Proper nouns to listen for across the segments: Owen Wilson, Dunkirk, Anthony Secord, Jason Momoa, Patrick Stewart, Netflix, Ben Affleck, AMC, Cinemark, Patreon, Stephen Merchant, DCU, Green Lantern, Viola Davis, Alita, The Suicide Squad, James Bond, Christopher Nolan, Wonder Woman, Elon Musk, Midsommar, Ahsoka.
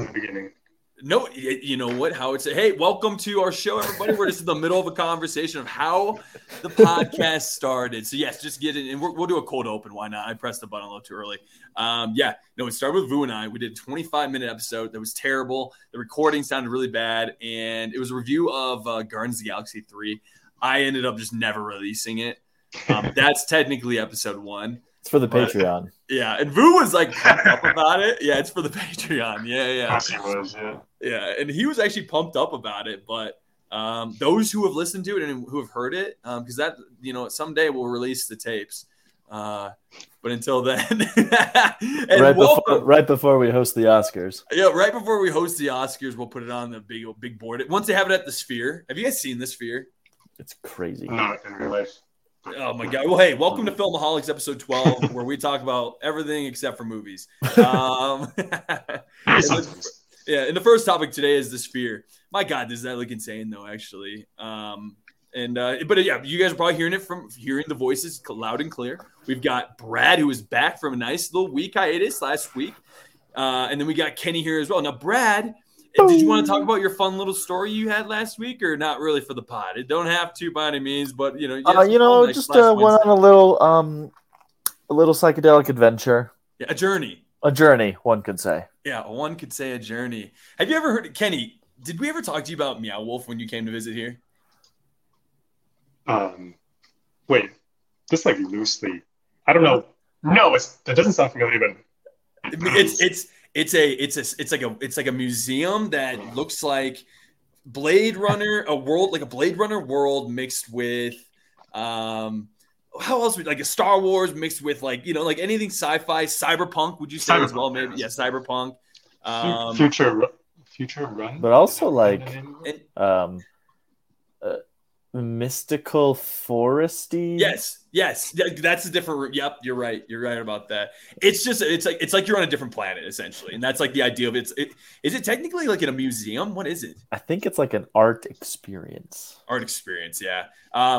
in the beginning. No, you know what, Howard said, hey, welcome to our show, everybody. We're just in the middle of a conversation of how the podcast started. So, yes, just get in. And we'll do a cold open. Why not? I pressed the button a little too early. It started with Vu and I. We did a 25-minute episode that was terrible. The recording sounded really bad. And it was a review of Guardians of the Galaxy 3. I ended up just never releasing it. That's technically episode 1. It's for the Patreon. Yeah, and Vu was like pumped up about it. Yeah, it's for the Patreon. Yeah, and he was actually pumped up about it. But those who have listened to it and who have heard it, because that, you know, someday we'll release the tapes. But until then, right before we host the Oscars. Yeah, right before we host the Oscars, we'll put it on the big board. Once they have it at the Sphere. Have you guys seen the Sphere? It's crazy. Not in real life. Oh my God. Well, hey, welcome to Filmaholics episode 12, where we talk about everything except for movies. And the first topic today is the Sphere. My God, does that look insane though, actually. You guys are probably hearing it from hearing the voices loud and clear. We've got Brad, who is back from a nice little week hiatus last week. And then we got Kenny here as well. Now, Brad, did you want to talk about your fun little story you had last week, or not really for the pod? It don't have to by any means, but went on a little psychedelic adventure. Yeah, a journey, one could say. Yeah, one could say a journey. Have you ever heard, Kenny? Did we ever talk to you about Meow Wolf when you came to visit here? Wait, just like loosely. I don't know. No, that doesn't sound familiar, but It's like a museum that looks like Blade Runner world mixed with a Star Wars mixed with anything sci-fi, cyberpunk. Would you say cyberpunk, as well? Maybe, yeah, cyberpunk. Future Run, but also mystical foresty. Yes, that's a different. Yep, you're right about that. It's just it's like you're on a different planet essentially, and that's like the idea of it. Is it technically like in a museum? What is it? I think it's like an art experience. Yeah.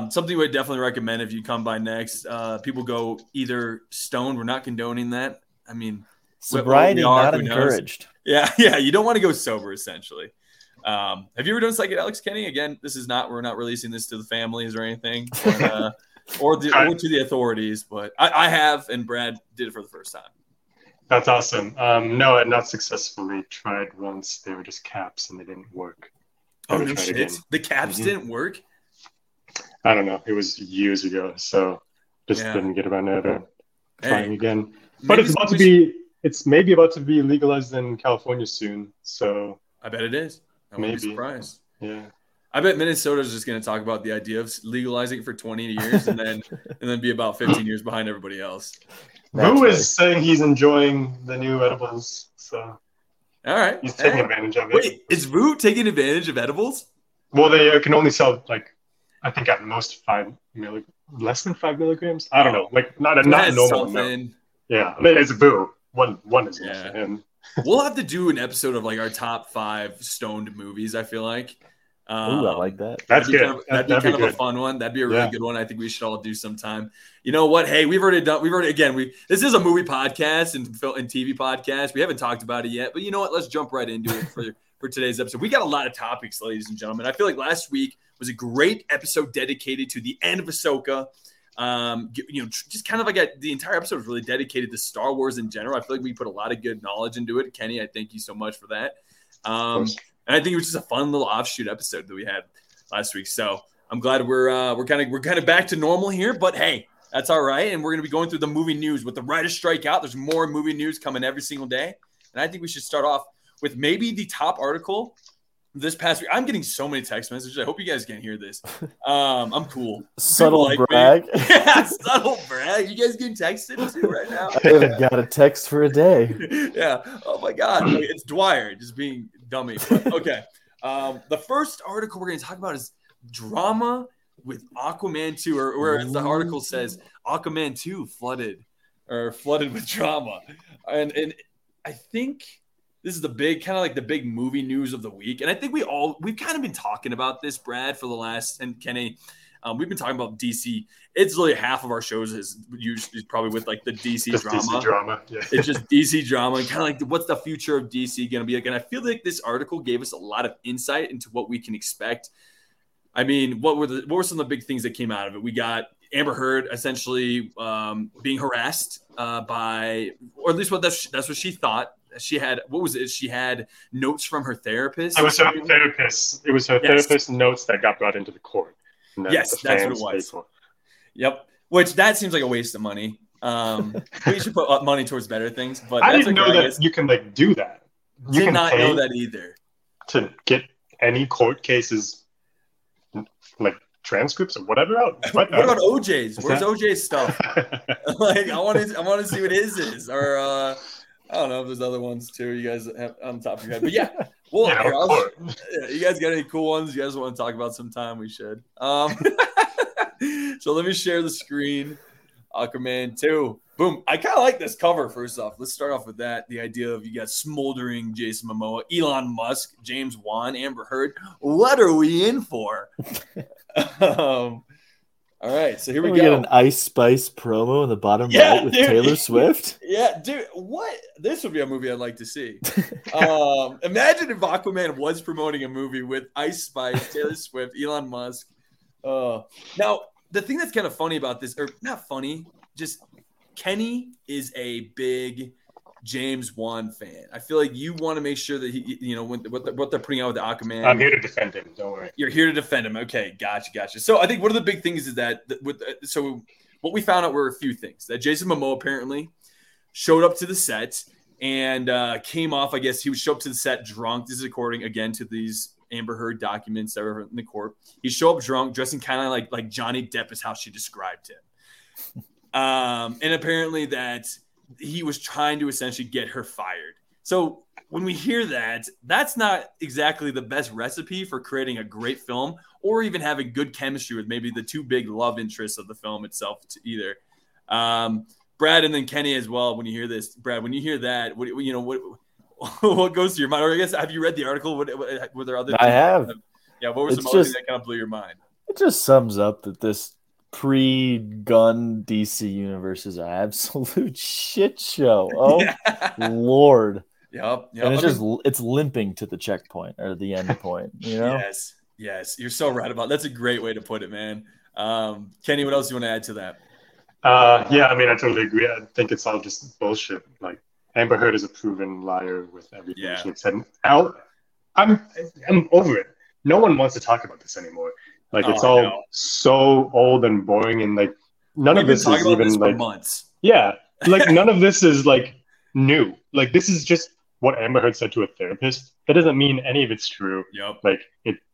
Something we'd definitely recommend if you come by next. People go either stoned. We're not condoning that. I mean, sobriety not encouraged. Yeah. You don't want to go sober essentially. Have you ever done psychedelics, Kenny? Again, we're not releasing this to the families or anything, but, or to the authorities, but I have, and Brad did it for the first time. That's awesome. No, I not successfully tried once. They were just caps and they didn't work. Never. Oh, no shit. Again. The caps didn't work? I don't know. It was years ago, so didn't get around to trying again. But it's maybe about to be legalized in California soon, so. I bet it is. I wouldn't be surprised. Yeah, I bet Minnesota's just going to talk about the idea of legalizing it for 20 years and then be about 15 years behind everybody else. Who is saying he's enjoying the new edibles? So, all right, he's taking advantage of it. Wait, is Vu taking advantage of edibles? Well, they can only sell I think at most less than 5 milligrams. I don't know, not a normal amount. Yeah, I mean, it's Vu. One is enough for him. We'll have to do an episode of our top 5 stoned movies, I feel like. Ooh, I like that. That's good. That'd be kind of a fun one. That'd be a really good one. I think we should all do sometime. You know what? Hey, this is a movie podcast and TV podcast. We haven't talked about it yet, but you know what? Let's jump right into it for today's episode. We got a lot of topics, ladies and gentlemen. I feel like last week was a great episode dedicated to the end of Ahsoka. Just kind of the entire episode was really dedicated to Star Wars in general. I feel like we put a lot of good knowledge into it. Kenny, I thank you so much for that. And I think it was just a fun little offshoot episode that we had last week. So I'm glad we're kind of back to normal here, but hey, that's all right. And we're going to be going through the movie news with the writer's strike out. There's more movie news coming every single day. And I think we should start off with maybe the top article this past week. I'm getting so many text messages. I hope you guys can hear this. I'm cool. Subtle brag. Yeah, subtle brag. You guys getting texted too right now? I haven't got a text for a day. Yeah. Oh my God. It's Dwyer just being dummy. But, okay. The first article we're going to talk about is drama with Aquaman 2, or as the article says, Aquaman 2 flooded with drama, and I think. This is the big movie news of the week. And I think we've kind of been talking about this, Brad, for the last, and Kenny, We've been talking about DC. It's really half of our shows is probably with like the DC just drama. DC drama. Yeah. It's just DC drama and kind of like what's the future of DC going to be like. And I feel like this article gave us a lot of insight into what we can expect. I mean, what were some of the big things that came out of it? We got Amber Heard essentially being harassed by, or at least that's what she thought. She had, what was it? She had notes from her therapist. It was her therapist. It was her therapist's notes that got brought into the court. Yes, that's what it was. Yep. Which that seems like a waste of money. We should put money towards better things. But I didn't know that you can like do that. You did not know that either. To get any court cases, like transcripts or whatever out. What about OJ's? Where's OJ's stuff? Like I want to see what his is. Or I don't know if there's other ones too you guys have on top of your head. But yeah, well, you guys got any cool ones you guys want to talk about sometime? We should. So let me share the screen. Aquaman 2. Boom. I kind of like this cover, first off. Let's start off with that. The idea of you got smoldering Jason Momoa, Elon Musk, James Wan, Amber Heard. What are we in for? All right, so here we go. We get an Ice Spice promo in the bottom right with Taylor Swift. Yeah, dude, what? This would be a movie I'd like to see. Imagine if Aquaman was promoting a movie with Ice Spice, Taylor Swift, Elon Musk. Now, the thing that's kind of funny about this, or not funny, just Kenny is a big James Wan fan. I feel like you want to make sure that he, you know, what they're putting out with the Aquaman. I'm here to defend him. Don't worry. You're here to defend him. Okay, gotcha. So I think one of the big things is that so what we found out were a few things that Jason Momoa apparently showed up to the set and came off. I guess he would show up to the set drunk. This is according again to these Amber Heard documents that were in the court. He showed up drunk, dressing kind of like Johnny Depp is how she described him. And apparently that he was trying to essentially get her fired. So when we hear that, that's not exactly the best recipe for creating a great film or even having good chemistry with maybe the two big love interests of the film itself either. Brad and then Kenny as well. When you hear this, Brad, when you hear that, what goes through your mind? Or I guess, have you read the article? Were there other? I have. What were some other things that kind of blew your mind? It just sums up that this pre-Gun DC universe is an absolute shit show. Oh, Lord. Yep. And it's limping to the checkpoint or the end point. You know? Yes. You're so right about it. That's a great way to put it, man. Kenny, what else do you want to add to that? I totally agree. I think it's all just bullshit. Like, Amber Heard is a proven liar with everything she said. I'm over it. No one wants to talk about this anymore. Like it's all so old and boring, and like none of this is even like months. Yeah, like none of this is like new. Like this is just what Amber Heard said to a therapist. That doesn't mean any of it's true. Yep. Like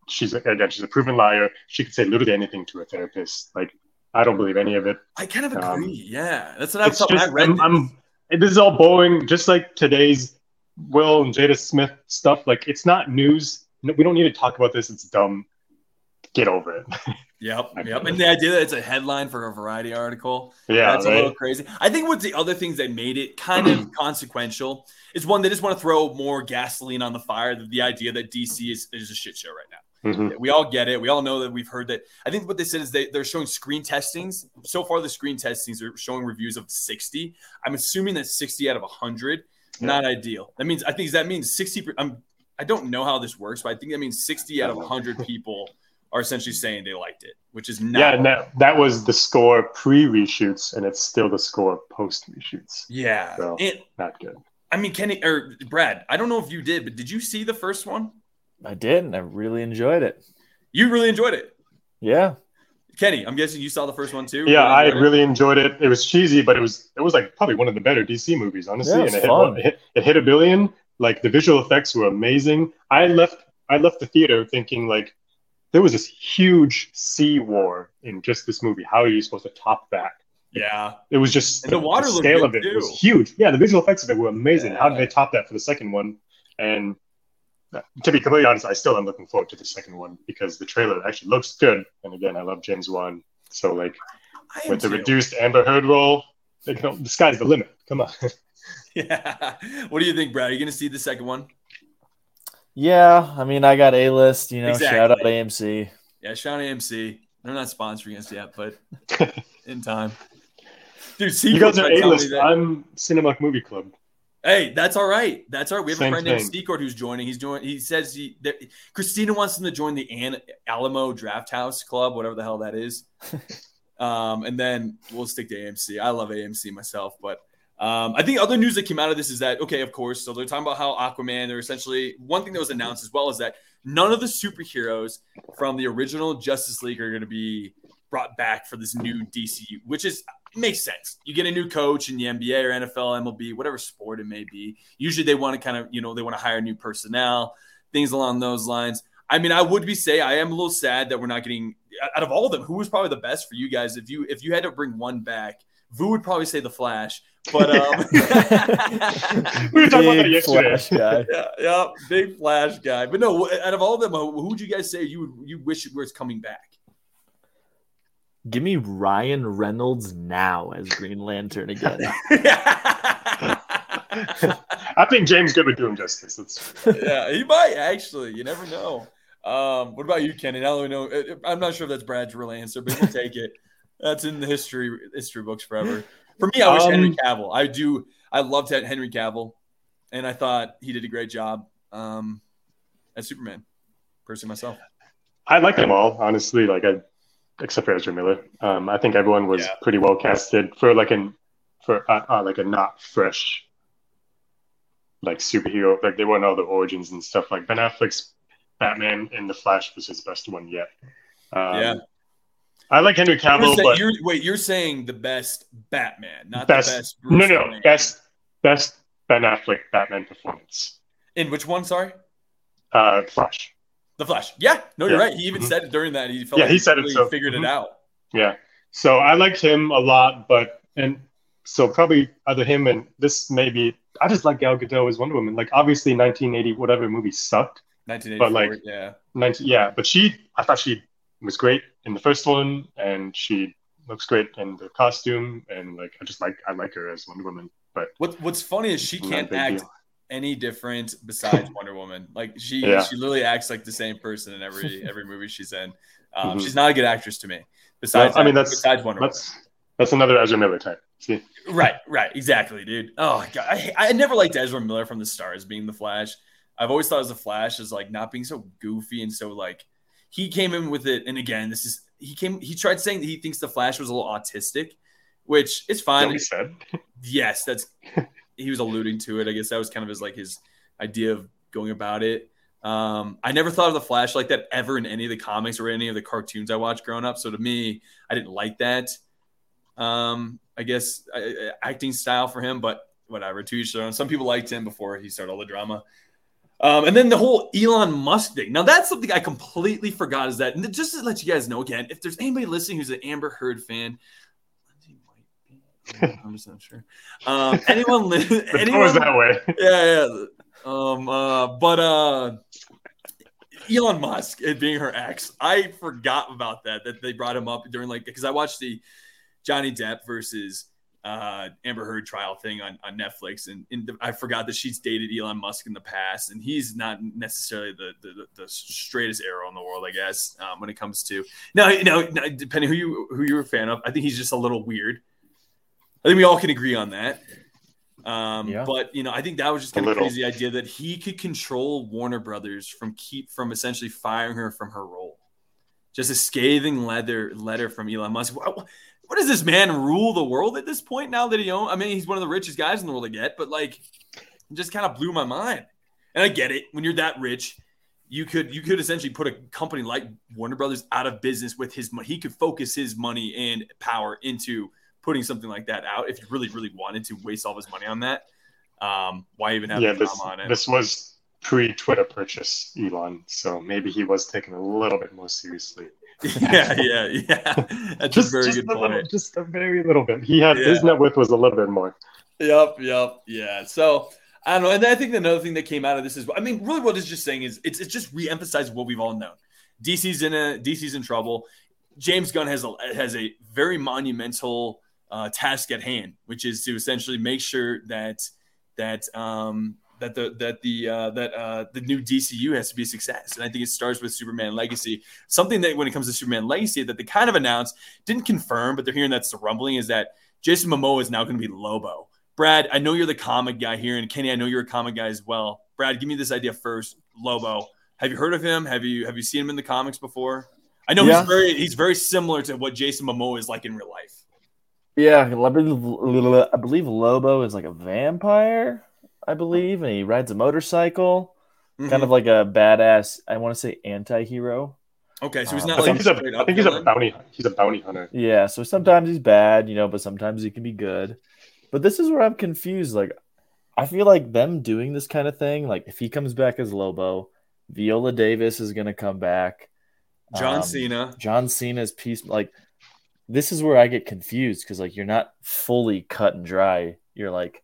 she's a proven liar. She could say literally anything to a therapist. Like I don't believe any of it. I kind of agree. That's what I've thought when I read this. This is all boring, just like today's Will and Jada Smith stuff. Like, it's not news. We don't need to talk about this. It's dumb. Get over it. Yep. And the idea that it's a headline for a Variety article. Yeah. That's a little crazy. I think what's the other things that made it kind of consequential is one, they just want to throw more gasoline on the fire. The idea that DC is a shit show right now. Mm-hmm. We all get it. We all know that we've heard that. I think what they said is they're showing screen testings. So far, the screen testings are showing reviews of 60. I'm assuming that's 60 out of 100. Yeah. Not ideal. That means 60. I don't know how this works, but I think that means 60 out of 100 people are essentially saying they liked it, which is not. Yeah, that was the score pre-reshoots, and it's still the score post-reshoots. Yeah. So, not good. I mean, Kenny or Brad, I don't know if you did, but did you see the first one? I did, and I really enjoyed it. You really enjoyed it? Yeah. Kenny, I'm guessing you saw the first one too? Yeah, I really enjoyed it. It was cheesy, but it was like probably one of the better DC movies, honestly. Yeah, and it hit $1 billion. Like the visual effects were amazing. I left the theater thinking like there was this huge sea war in just this movie. How are you supposed to top that? Yeah. It was just and the water the scale of it too. Was huge. Yeah, the visual effects of it were amazing. Yeah. How did they top that for the second one? And to be completely honest, I still am looking forward to the second one because the trailer actually looks good. And again, I love James Wan. So, like, with the reduced Amber Heard role, the sky's the limit. Come on. Yeah. What do you think, Brad? Are you going to see the second one? Yeah. I mean, I got A-list. You know, exactly. Shout out AMC. Yeah, shout out AMC. They're not sponsoring us yet, but in time. Dude, you guys are A-list. I'm Cinemark Movie Club. Hey, that's all right. That's all right. We have a friend named Secord who's joining. He's joining. He says Christina wants him to join the Alamo Draft House Club, whatever the hell that is. And then we'll stick to AMC. I love AMC myself, but I think other news that came out of this is that, okay, of course. So they're talking about how Aquaman, they're essentially one thing that was announced as well is that none of the superheroes from the original Justice League are going to be brought back for this new DCU, which is. Makes sense. You get a new coach in the NBA or NFL, MLB, whatever sport it may be. Usually they want to kind of, they want to hire new personnel, things along those lines. I mean, I am a little sad that we're not getting out of all of them. Who was probably the best for you guys? If you had to bring one back, Vu would probably say the Flash. But we were talking about that yesterday. Flash guy. Yeah, big Flash guy. But no, out of all of them, who would you guys say you wish was coming back? Give me Ryan Reynolds now as Green Lantern again. I think James Gunn would do him justice. Yeah, he might actually. You never know. What about you, Kenan? I don't know. I'm not sure if that's Brad's real answer, but we'll take it. That's in the history books forever. For me, I wish Henry Cavill. I do. I loved Henry Cavill, and I thought he did a great job as Superman. Personally, myself, I like them all. Honestly, except for Ezra Miller. I think everyone was pretty well casted for a not fresh superhero. They weren't all the origins and stuff. Ben Affleck's Batman and The Flash was his best one yet. I like Henry Cavill. You're saying the best Batman, the best Bruce Wayne. No, best Ben Affleck Batman performance. In which one, sorry? Flash. The Flash. Yeah. No, you're right. He even said it during that. He felt he said it, so figured it out. Yeah. So I liked him a lot, so probably either him and this maybe I just like Gal Gadot as Wonder Woman. Obviously 1980 whatever movie sucked. 1984, but but I thought she was great in the first one and she looks great in the costume and I like her as Wonder Woman. But what's funny is she can't act any different besides Wonder Woman. She literally acts like the same person in every movie she's in. She's not a good actress to me. Besides, besides Wonder Woman. That's another Ezra Miller type. See? Right, exactly, dude. Oh God, I never liked Ezra Miller from the start as being the Flash. I've always thought as the Flash as not being so goofy and so he came in with it. And again, he tried saying that he thinks the Flash was a little autistic, which is fine. Is that what he said? Yes, that's. He was alluding to it. I guess that was kind of his idea of going about it. I never thought of the Flash like that ever in any of the comics or any of the cartoons I watched growing up. So to me, I didn't like that. I guess acting style for him, but whatever. To each their own. Some people liked him before he started all the drama. And then the whole Elon Musk thing. Now that's something I completely forgot is that, and just to let you guys know again, if there's anybody listening who's an Amber Heard fan, I'm just not sure. Anyone live? Anyone that way? Yeah. Elon Musk and being her ex, I forgot about that they brought him up during because I watched the Johnny Depp versus Amber Heard trial thing on Netflix, and I forgot that she's dated Elon Musk in the past, and he's not necessarily the straightest arrow in the world, I guess, when it comes to now, depending who you're a fan of, I think he's just a little weird. I think we all can agree on that. But I think that was just kind of crazy idea that he could control Warner Brothers from essentially firing her from her role. Just a scathing letter from Elon Musk. What does this man rule the world at this point now that he owns? I mean, he's one of the richest guys in the world to get, but it just kind of blew my mind. And I get it. When you're that rich, you could essentially put a company like Warner Brothers out of business with his money. He could focus his money and power into putting something like that out, if you really, really wanted to waste all this money on that, why even have the drama on it? This was pre-Twitter purchase, Elon, so maybe he was taken a little bit more seriously. Yeah. That's a very good point. Just a very little bit. He had his net worth was a little bit more. Yep, yeah. So I don't know, and I think another thing that came out of this is, really, what it's just saying is it's just reemphasizing what we've all known. DC's in trouble. James Gunn has a very monumental task at hand, which is to essentially make sure that that the new DCU has to be a success. And I think it starts with Superman Legacy. Something that when it comes to Superman Legacy that they kind of announced, didn't confirm, but they're hearing that's the rumbling, is that Jason Momoa is now going to be Lobo. Brad, I know you're the comic guy here, and Kenny, I know you're a comic guy as well. Brad, give me this idea first. Lobo. Have you heard of him? Have you seen him in the comics before? I know he's very similar to what Jason Momoa is like in real life. Yeah, I believe Lobo is like a vampire, I believe, and he rides a motorcycle, kind of like a badass, I want to say anti-hero. Okay, so he's not he's a bounty hunter. Yeah, so sometimes he's bad, but sometimes he can be good. But this is where I'm confused. Like, I feel like them doing this kind of thing, like if he comes back as Lobo, Viola Davis is going to come back. John Cena's piece, like, this is where I get confused because, like, you're not fully cut and dry. You're, like,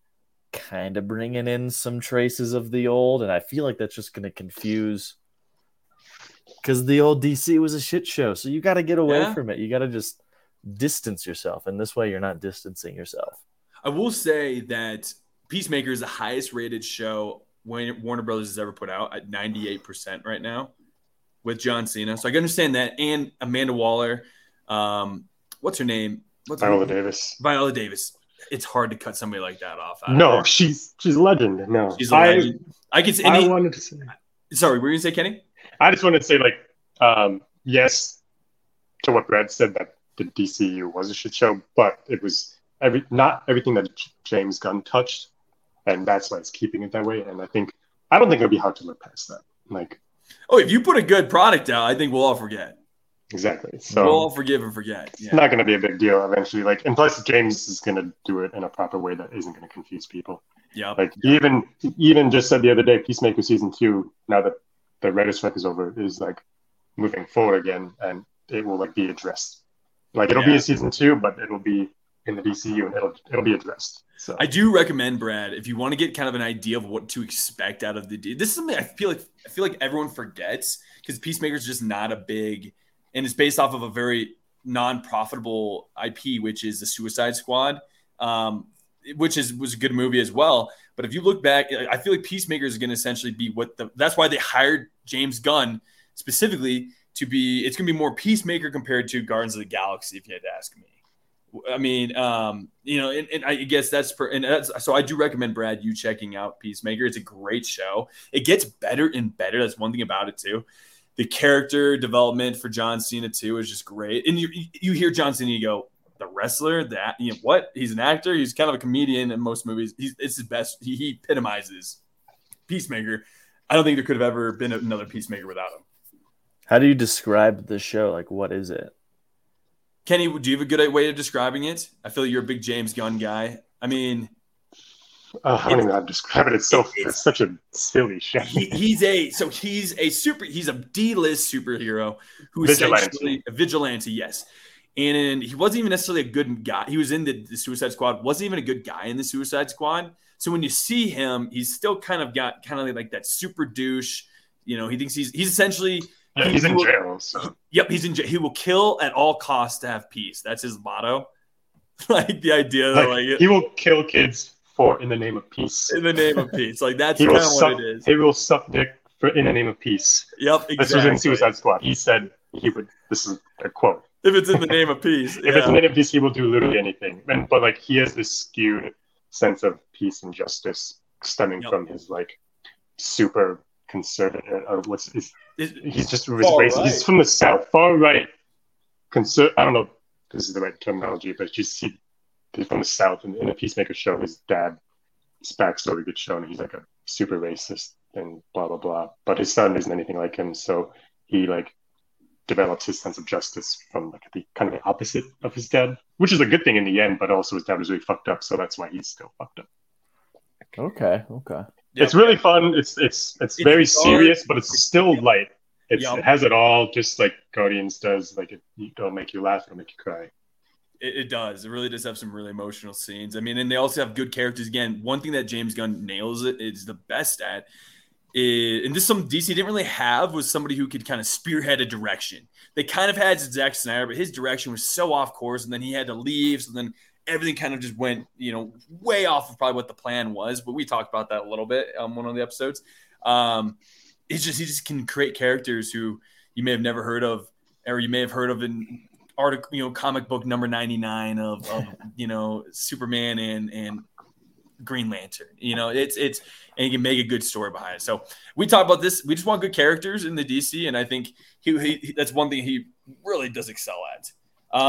kind of bringing in some traces of the old, and I feel like that's just going to confuse because the old DC was a shit show, so you got to get away from it. You got to just distance yourself, and this way you're not distancing yourself. I will say that Peacemaker is the highest-rated show Warner Brothers has ever put out at 98% right now with John Cena. So I can understand that, and Amanda Waller – what's her name? Viola Davis. It's hard to cut somebody like that off. No, she's a legend. No, she's a legend. I wanted to say. Sorry, were you gonna say, Kenny? I just wanted to say, like, yes, to what Brad said, that the DCU was a shit show, but it was not everything that James Gunn touched, and that's why it's keeping it that way. And I don't think it'll be hard to look past that. Like, if you put a good product out, I think we'll all forget. Exactly. So we'll all forgive and forget. Yeah. It's not going to be a big deal eventually. Like, and plus, James is going to do it in a proper way that isn't going to confuse people. Yeah. Like he even just said the other day, Peacemaker season 2. Now that the writer's strike is over, is like moving forward again, and it will like be addressed. Like it'll be in season 2, but it'll be in the DCU, and it'll be addressed. So I do recommend, Brad, if you want to get kind of an idea of what to expect out of this is something I feel like everyone forgets because Peacemaker is just not a big. And it's based off of a very non-profitable IP, which is the Suicide Squad, which was a good movie as well. But if you look back, I feel like Peacemaker is going to essentially be that's why they hired James Gunn specifically to be. It's going to be more Peacemaker compared to Guardians of the Galaxy, if you had to ask me. I mean, and I guess so I do recommend, Brad, you checking out Peacemaker. It's a great show. It gets better and better. That's one thing about it too. The character development for John Cena too is just great, and you hear John Cena, you go, the wrestler, that what? He's an actor. He's kind of a comedian in most movies. It's his best. He epitomizes Peacemaker. I don't think there could have ever been another Peacemaker without him. How do you describe the show? Like, what is it? Kenny, do you have a good way of describing it? I feel like you're a big James Gunn guy. I mean. I don't even know how to describe it. It's such a silly shit. He's a D-list superhero who is essentially a vigilante. Yes, and he wasn't even necessarily a good guy. He was in the Suicide Squad. Wasn't even a good guy in the Suicide Squad. So when you see him, he's still kind of like that super douche. He thinks he's essentially. Yeah, he's in jail. So. Yep, he's in jail. He will kill at all costs to have peace. That's his motto. Like the idea that like he will kill kids. In the name of peace. In the name of peace. Like, that's kind of what it is. He will suck dick in the name of peace. Yep, exactly. This was in Suicide Squad. He said he would, this is a quote. If it's in the name of peace. If it's in the name of peace, he will do literally anything. But, like, he has this skewed sense of peace and justice stemming from his, like, super conservative, or what's his, he's just racist. Right. He's from the South. Far right. I don't know if this is the right terminology, but you see. He's from the South, and in a Peacemaker show, his dad's backstory gets shown. He's like a super racist and blah blah blah. But his son isn't anything like him, so he like develops his sense of justice from like the kind of the opposite of his dad, which is a good thing in the end. But also, his dad was really fucked up, so that's why he's still fucked up. Okay. It's really fun. It's very serious, but it's still light. It has it all, just like Guardians does. Like it'll make you laugh, it'll make you cry. It does. It really does have some really emotional scenes. I mean, and they also have good characters. Again, one thing that James Gunn nails it is the best at, and this is something DC didn't really have, was somebody who could kind of spearhead a direction. They kind of had Zack Snyder, but his direction was so off course, and then he had to leave. So then everything kind of just went, way off of probably what the plan was. But we talked about that a little bit on one of the episodes. It's just, he just can create characters who you may have never heard of, or you may have heard of in article, comic book number 99 of Superman and Green Lantern. It's and you can make a good story behind it. So we talk about this. We just want good characters in the DC, and I think he that's one thing he really does excel at.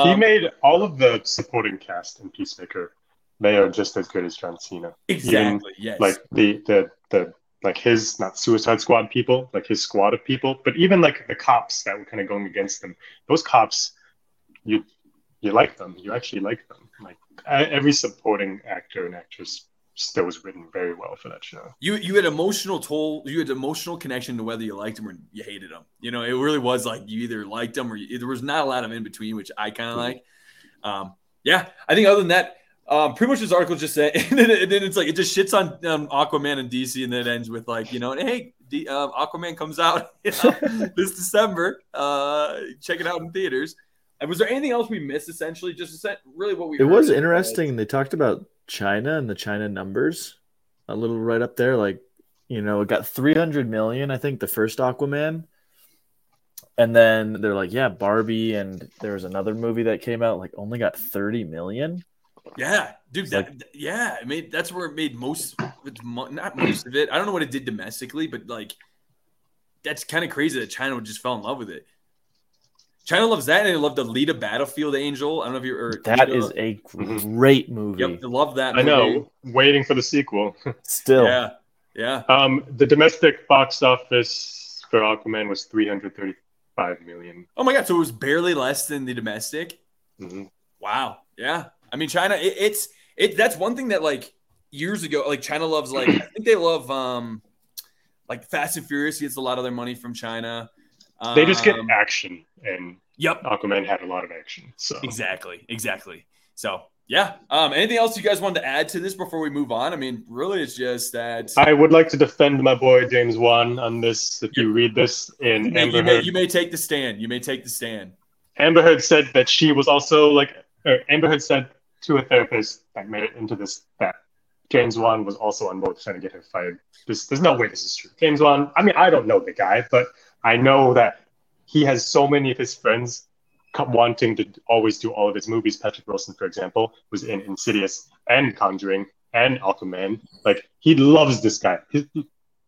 He made all of the supporting cast in Peacemaker. They are just as good as John Cena. Exactly. Yes. Like the his not Suicide Squad people, like his squad of people, but even like the cops that were kind of going against them. Those cops, you like them. You actually like them. Like every supporting actor and actress still was written very well for that show. You had emotional toll. You had emotional connection to whether you liked them or you hated them. It really was like you either liked them or there was not a lot of in between, which I kind of like. I think other than that, pretty much this article just said, and then it's like it just shits on Aquaman and DC, and then it ends with Aquaman comes out this December. Check it out in theaters. And was there anything else we missed? Essentially, just really what we. It was interesting. They talked about China and the China numbers a little right up there. Like, it got 300 million, I think, the first Aquaman. And then they're like, yeah, Barbie. And there was another movie that came out, like only got 30 million. Yeah, dude. I mean, that's where it made not most of it. I don't know what it did domestically, but like, that's kind of crazy that China just fell in love with it. China loves that, and they love the Alita Battlefield Angel. I don't know if you're... That is a great movie. Yep, they love that movie. I know. Waiting for the sequel. Still. Yeah. The domestic box office for Aquaman was $335 million. Oh, my God. So it was barely less than the domestic? Mm-hmm. Wow. Yeah. I mean, China, it's that's one thing that, like, years ago, like, China loves, like... I think they love, Fast and Furious gets a lot of their money from China. They just get action, and Aquaman had a lot of action. So exactly. So yeah. Anything else you guys wanted to add to this before we move on? I mean, really, it's just that I would like to defend my boy James Wan on this. If you read this in Amber Heard, you may take the stand. Amber Heard said that she was also Amber Heard said to a therapist that made it into this that James Wan was also on board trying to get her fired. There's no way this is true. James Wan. I mean, I don't know the guy, but I know that he has so many of his friends wanting to always do all of his movies. Patrick Wilson, for example, was in Insidious and Conjuring and Aquaman. Like, he loves this guy.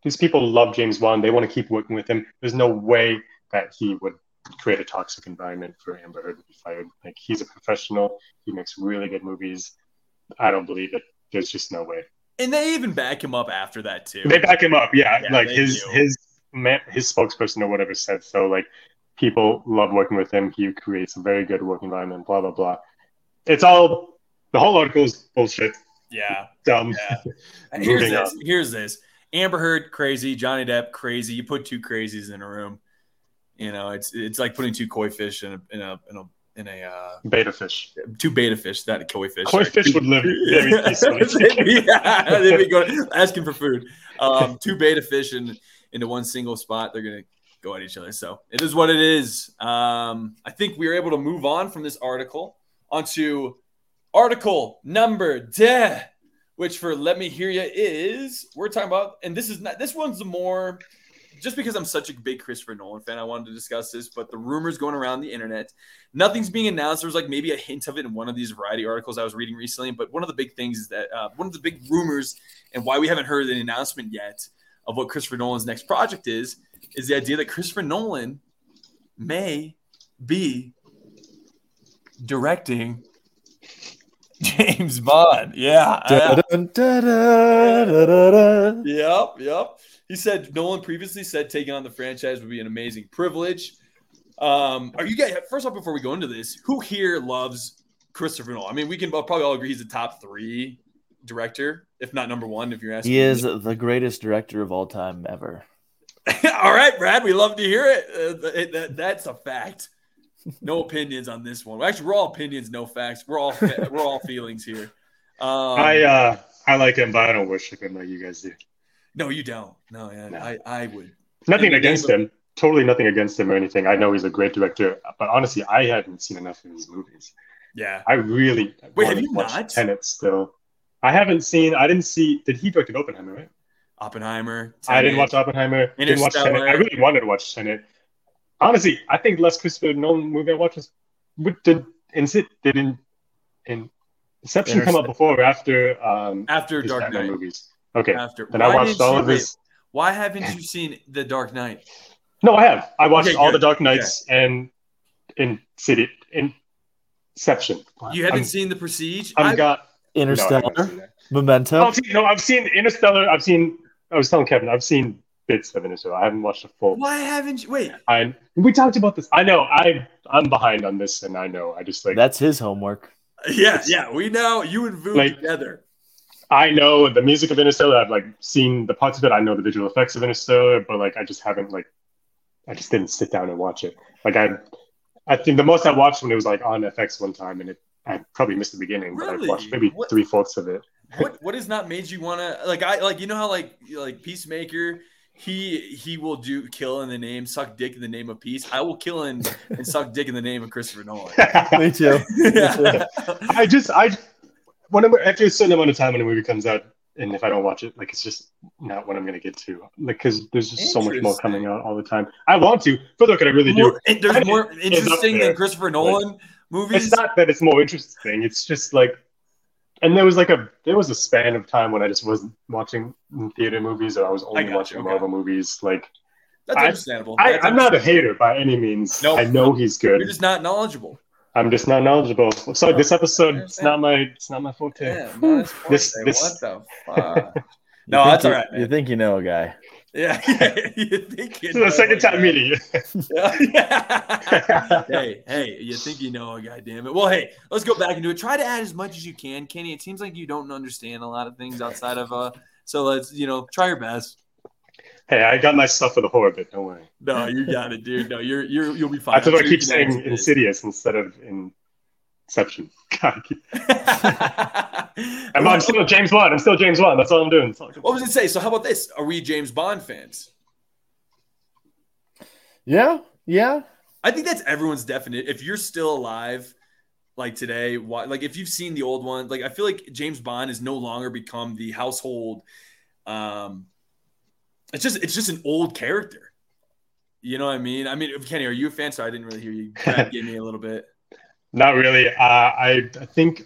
These people love James Wan. They want to keep working with him. There's no way that he would create a toxic environment for Amber Heard to be fired. Like, he's a professional. He makes really good movies. I don't believe it. There's just no way. And they even back him up after that, too. They back him up, yeah. His spokesperson or whatever said so. Like, people love working with him. He creates a very good work environment. Blah blah blah. It's all the whole article is bullshit. Yeah, dumb. Yeah. Here's this. Amber Heard crazy. Johnny Depp crazy. You put two crazies in a room. It's like putting two koi fish in a betta fish. Two betta fish, not a koi fish. Koi fish would live. Yeah, they'd be going asking for food. Two betta fish and. Into one single spot, they're going to go at each other. So it is what it is. I think we are able to move on from this article onto article number D, which for Let Me Hear Ya is we're talking about, and this one's more just because I'm such a big Christopher Nolan fan, I wanted to discuss this, but the rumors going around the internet, nothing's being announced. There's like maybe a hint of it in one of these Variety articles I was reading recently, but one of the big things is that one of the big rumors and why we haven't heard an announcement yet of what Christopher Nolan's next project is the idea that Christopher Nolan may be directing James Bond. Yeah. Yep. He said Nolan previously said taking on the franchise would be an amazing privilege. Are you guys first off before we go into this, who here loves Christopher Nolan? I mean, we can probably all agree he's the top three director, if not number one, if you're asking. He is the greatest director of all time ever. All right, Brad, we love to hear it. That's a fact. No opinions on this one. Actually, we're all opinions, no facts. We're all feelings here. I like him, but I don't worship him like you guys do. No, you don't. No, yeah, no. I would. Nothing against him. Totally nothing against him or anything. I know he's a great director, but honestly, I haven't seen enough of his movies. Yeah. I really want to watch Tenet still. I haven't seen, did he direct Oppenheimer, right? Oppenheimer. Tenet. I didn't watch Oppenheimer. Didn't watch Tenet. I really wanted to watch Tenet. Honestly, I think less Christopher Nolan movie I watched was, did Inception come up before or after Dark Knight movies? Okay. Then I watched all of this. Why haven't you seen The Dark Knight? No, I have. I watched all the Dark Knights and Inception. You haven't seen The Prestige? I've got Interstellar, Memento. I've seen Interstellar. I was telling Kevin, I've seen bits of Interstellar. I haven't watched the full. Why haven't you? Wait. We talked about this. I know. I'm behind on this, and I know. I just like. That's his homework. Yeah, yeah. We know you and Vu together. I know the music of Interstellar. I've seen the parts of it. I know the visual effects of Interstellar, but I just haven't I just didn't sit down and watch it. I think the most I watched when it was on FX one time, and I probably missed the beginning, but I watched maybe 3/4 of it. What has not made you want to how Peacemaker, he will do kill in the name, suck dick in the name of peace. I will kill and suck dick in the name of Christopher Nolan. Me too. Yeah. After a certain amount of time when a movie comes out, and if I don't watch it, it's just not what I'm going to get to. Because there's just so much more coming out all the time. I want to. For the record, I really do. There's more interesting than Christopher Nolan movies. It's not that it's more interesting. It's just and there was a span of time when I just wasn't watching theater movies, or I was only watching Marvel movies. That's understandable. I'm not a hater by any means. Nope. I know he's good. You're just not knowledgeable. I'm just not knowledgeable. Sorry, this episode it's not my forte. Yeah, What the fuck? No, that's all right. Man. You think you know a guy? Yeah, you think you know. This is the second time meeting you. hey, you think you know a guy? Damn it! Well, hey, let's go back into it. Try to add as much as you can, Kenny. It seems like you don't understand a lot of things outside of So let's try your best. Hey, I got my stuff for the horror bit. Don't worry. No, you got it, dude. No, you'll be fine. That's why I keep saying Insidious instead of Inception. God, I'm still James Wan. I'm still James Wan. That's all I'm doing. What was it say? So how about this? Are we James Bond fans? Yeah, yeah. I think that's everyone's definite. If you're still alive, today, why, if you've seen the old one, I feel like James Bond has no longer become the household. It's just an old character. You know what I mean? Kenny, are you a fan? Sorry, I didn't really hear you. That gave me a little bit. Not really. I think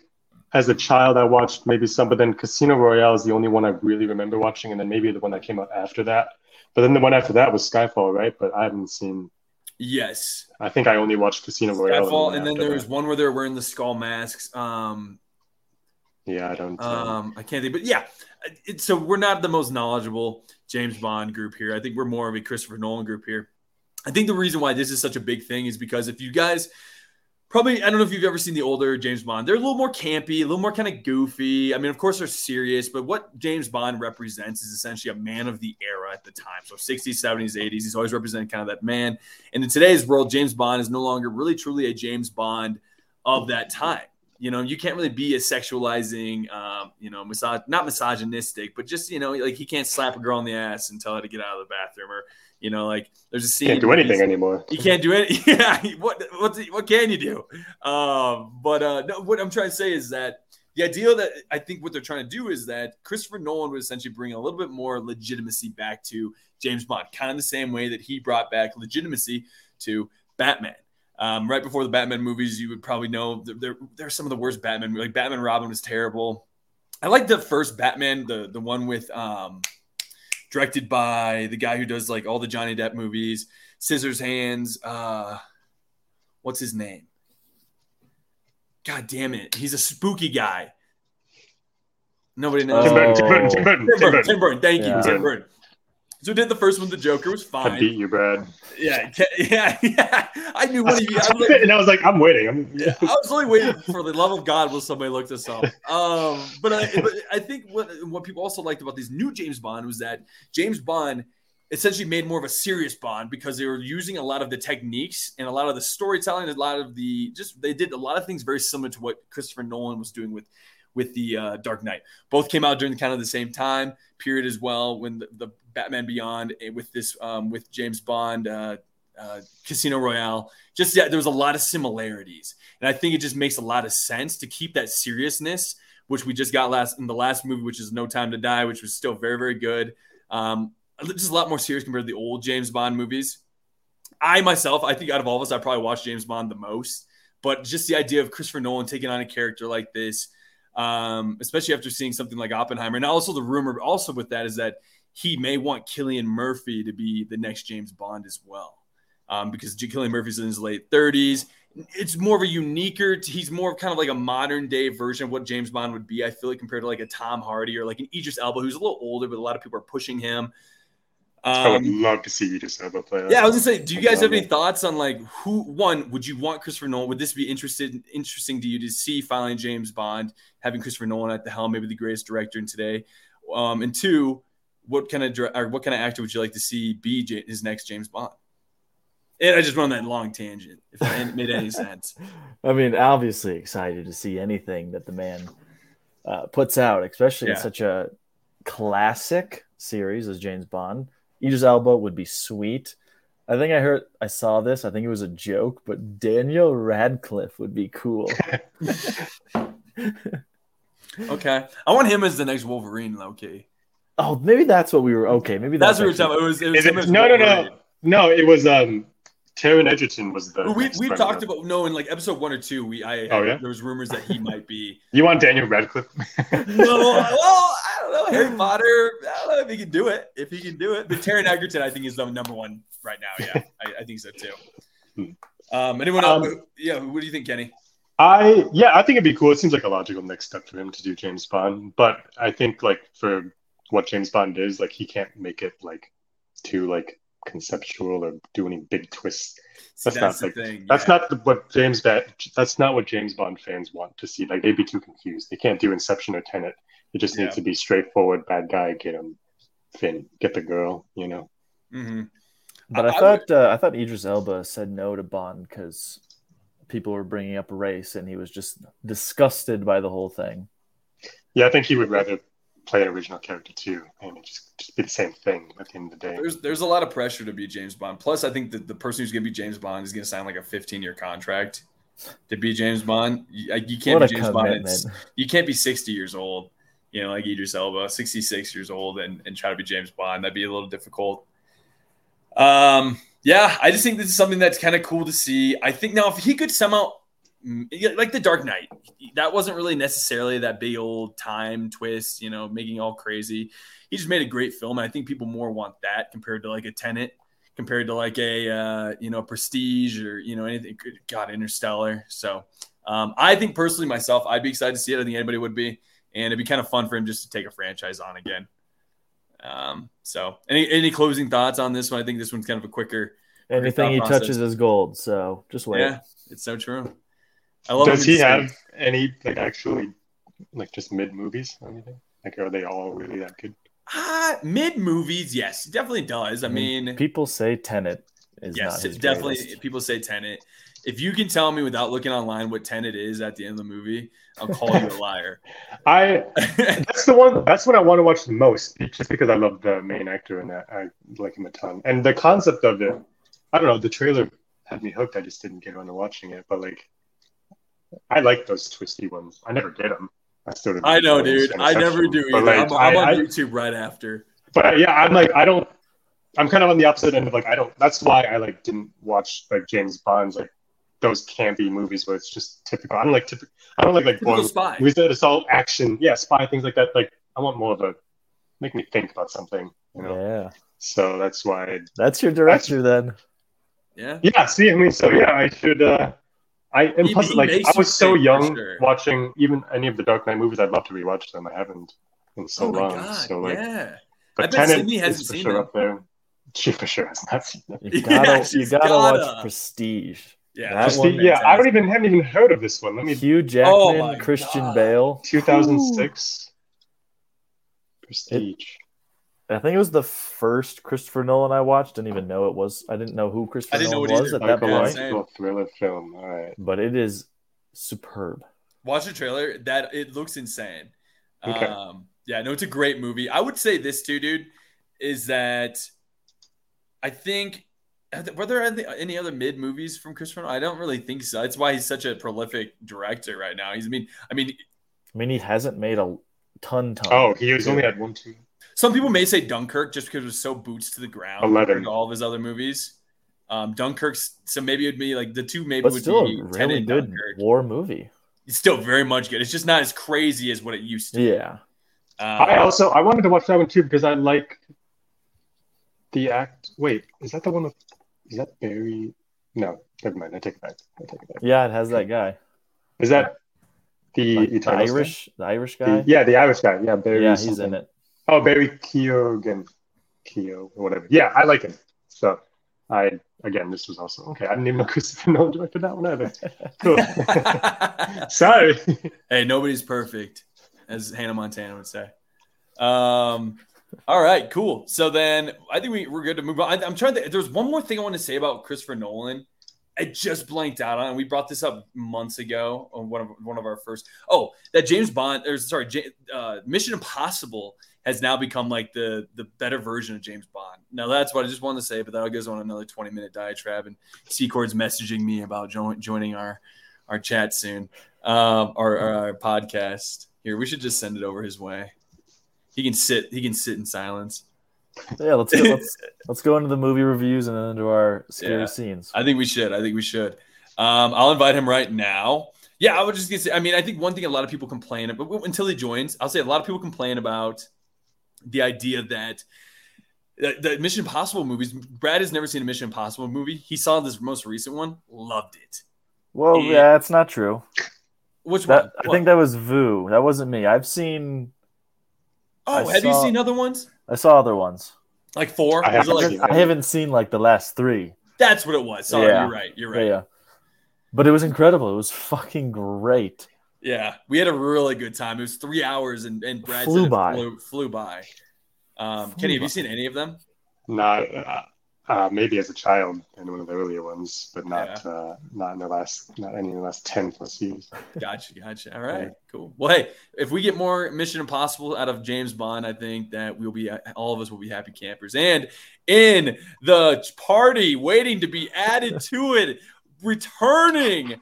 as a child I watched maybe some, but then Casino Royale is the only one I really remember watching, and then maybe the one that came out after that. But then the one after that was Skyfall, right? But I haven't seen... Yes. I think I only watched Casino Royale. Skyfall, and then there was one where they were wearing the skull masks. Yeah, I don't... I can't think, but yeah. So we're not the most knowledgeable James Bond group here. I think we're more of a Christopher Nolan group here. I think the reason why this is such a big thing is because if you guys probably, I don't know if you've ever seen the older James Bond, they're a little more campy, a little more kind of goofy. Of course they're serious, but what James Bond represents is essentially a man of the era at the time. So 60s, 70s, 80s, he's always represented kind of that man. And in today's world, James Bond is no longer really truly a James Bond of that time. You can't really be a sexualizing, not misogynistic, but just, he can't slap a girl in the ass and tell her to get out of the bathroom, or, there's a scene. Can't do anything anymore. You can't do it. Yeah. What can you do? But what I'm trying to say is that the idea that I think what they're trying to do is that Christopher Nolan would essentially bring a little bit more legitimacy back to James Bond, kind of the same way that he brought back legitimacy to Batman. Right before the Batman movies, you would probably know they're some of the worst Batman movies. Batman and Robin was terrible. I like the first Batman, the one with directed by the guy who does all the Johnny Depp movies, Scissorhands. What's his name? God damn it! He's a spooky guy. Nobody knows. Tim Burton. Thank you, Tim Burton. So we did the first one. The Joker was fine. I beat you, Brad. Yeah. I knew one of you. I was like, I'm waiting. I was only waiting for the love of God will somebody look this up. But I think what people also liked about these new James Bond was that James Bond essentially made more of a serious Bond because they were using a lot of the techniques and a lot of the storytelling, a lot of the they did a lot of things very similar to what Christopher Nolan was doing with the Dark Knight. Both came out during kind of the same time period as well, when the Batman Beyond with James Bond Casino Royale. Just there was a lot of similarities, and I think it just makes a lot of sense to keep that seriousness, which we just got last in the last movie, which is No Time to Die, which was still very, very good. Just a lot more serious compared to the old James Bond movies. I think out of all of us, I probably watched James Bond the most. But just the idea of Christopher Nolan taking on a character like this, especially after seeing something like Oppenheimer. And also the rumor also with that is that he may want Cillian Murphy to be the next James Bond as well. Because Cillian Murphy's in his late 30s. It's more of a he's more of kind of like a modern day version of what James Bond would be, I feel like, compared to like a Tom Hardy or like an Idris Elba, who's a little older, but a lot of people are pushing him. I would love to see Idris Elba play. Yeah, I was gonna say, do you guys have any thoughts on like would you want Christopher Nolan? Would this be interesting to you to see finally James Bond having Christopher Nolan at the helm, maybe the greatest director in today? And two, what kind of actor would you like to see be his next James Bond? And I just went on that long tangent, if that made any sense. I mean, obviously excited to see anything that the man puts out, especially in such a classic series as James Bond. Idris Elba would be sweet. I saw this. I think it was a joke, but Daniel Radcliffe would be cool. Okay. I want him as the next Wolverine, Loki. Oh, maybe that's what we were. Okay. Maybe that's what we were talking about. No, it was Taron Egerton was the. We talked about in like episode 1 or 2. There was rumors that he might be. You want Daniel Radcliffe? I don't know. Harry Potter. I don't know if he can do it. But Taron Egerton, I think, is the number one right now. Yeah, I think so too. Anyone else? What do you think, Kenny? I think it'd be cool. It seems like a logical next step for him to do James Bond, but I think like for what James Bond is, like he can't make it like too like conceptual or do any big twists. That's not what James Bond fans want to see. Like they'd be too confused. They can't do Inception or Tenet. It just needs to be straightforward. Bad guy, get him. Finn, get the girl. You know. Mm-hmm. But I thought Idris Elba said no to Bond because people were bringing up race, and he was just disgusted by the whole thing. Yeah, I think he would rather play an original character too, and it just be the same thing at the end of the day. There's a lot of pressure to be James Bond. Plus, I think that the person who's going to be James Bond is going to sign like a 15-year contract to be James Bond. You can't be James Bond. You can't be 60 years old, you know, like Idris Elba, 66 years old, and try to be James Bond. That'd be a little difficult. I just think this is something that's kind of cool to see. I think now if he could somehow, like The Dark Knight, that wasn't really necessarily that big old time twist, you know, making all crazy. He just made a great film, and I think people more want that compared to like a Tenet, compared to like a Prestige or anything. God, Interstellar. So I think personally myself, I'd be excited to see it. I think anybody would be, and it'd be kind of fun for him just to take a franchise on again. So any closing thoughts on this one? I think this one's kind of a quicker. Anything he touches is gold. So just wait. Yeah, it's so true. Does he have any just mid movies or anything? Like, are they all really that good? Mid movies, yes, he definitely does. I mean, people say Tenet is not his definitely greatest. People say Tenet. If you can tell me without looking online what Tenet is at the end of the movie, I'll call you a liar. That's what I want to watch the most, just because I love the main actor and I like him a ton. And the concept of it, I don't know. The trailer had me hooked. I just didn't get around to watching it, but like, I like those twisty ones. I never get them. I know, dude. I never do either. Like, I'm on YouTube right after. But yeah, I'm kind of on the opposite end of like, that's why I like didn't watch like James Bond's like those campy movies where it's just typical. I don't like boy spy movies that it's all action. Yeah, spy, things like that. Like I want more of a make me think about something, you know? Yeah. So that's why. That's your director then. Yeah. Yeah. See, I mean, so yeah, I should, I was so young watching even any of the Dark Knight movies. I'd love to rewatch them. I haven't in so long. God, so like, yeah. But Tenet is for sure up there. She for sure has not seen them. You gotta watch Prestige. Yeah, Prestige. Yeah, I haven't even heard of this one. Let me. Hugh Jackman, Christian Bale, 2006. Prestige. I think it was the first Christopher Nolan I watched. Didn't even know it was. I didn't know who Christopher Nolan was at that point. Psychological thriller film. All right. But it is superb. Watch the trailer. It looks insane. Okay. It's a great movie. I would say this too, dude, is that I think Were there any other mid movies from Christopher Nolan? I don't really think so. That's why he's such a prolific director right now. He's he hasn't made a ton. Oh, he's only had one too. Some people may say Dunkirk just because it was so boots to the ground. 11. All of his other movies. Dunkirk's, so maybe it would be like the two maybe but would still be a really good Dunkirk. War movie. It's still very much good. It's just not as crazy as what it used to. Yeah. I wanted to watch that one too because I like the act. Wait, is that the one with? Is that Barry? No, never mind. I take it back. Yeah, it has that guy. Is that the Irish? Thing? The Irish guy. The Irish guy. Yeah, Barry. Yeah, he's in it. Oh, Barry Keoghan, or whatever. Yeah, I like him. So, this was also okay. I didn't even know Christopher Nolan directed that one either. Cool. Sorry. Hey, nobody's perfect, as Hannah Montana would say. All right, cool. So then I think we're good to move on. I'm trying to. There's one more thing I want to say about Christopher Nolan. I just blanked out on it, and we brought this up months ago on one of our first. Oh, that James Bond, or sorry, Mission Impossible has now become like the better version of James Bond. Now that's what I just wanted to say, but that goes on another 20-minute diatribe. And Secord's messaging me about joining our chat soon, our podcast. Here, we should just send it over his way. He can sit in silence. Yeah, let's go into the movie reviews and then into our scary scenes. I think we should. I'll invite him right now. Yeah, I would just say. I think one thing a lot of people complain about, but until he joins, I'll say a lot of people complain about the idea that the Mission Impossible movies. Brad has never seen a Mission Impossible movie. He saw this most recent one, loved it. Well, yeah, that's not true. Which one? I think that was Vu. That wasn't me. I've seen. Oh, have you seen other ones? I saw other ones. Like four? I haven't seen like the last three. That's what it was. Sorry, You're right. Yeah. But it was incredible. It was fucking great. Yeah, we had a really good time. It was 3 hours and Brad flew by. Kenny, have you seen any of them? Maybe as a child in one of the earlier ones, but not any of the last 10 plus years. Gotcha. All right, cool. Well, hey, if we get more Mission Impossible out of James Bond, I think that all of us will be happy campers. And in the party waiting to be added to it, reigning,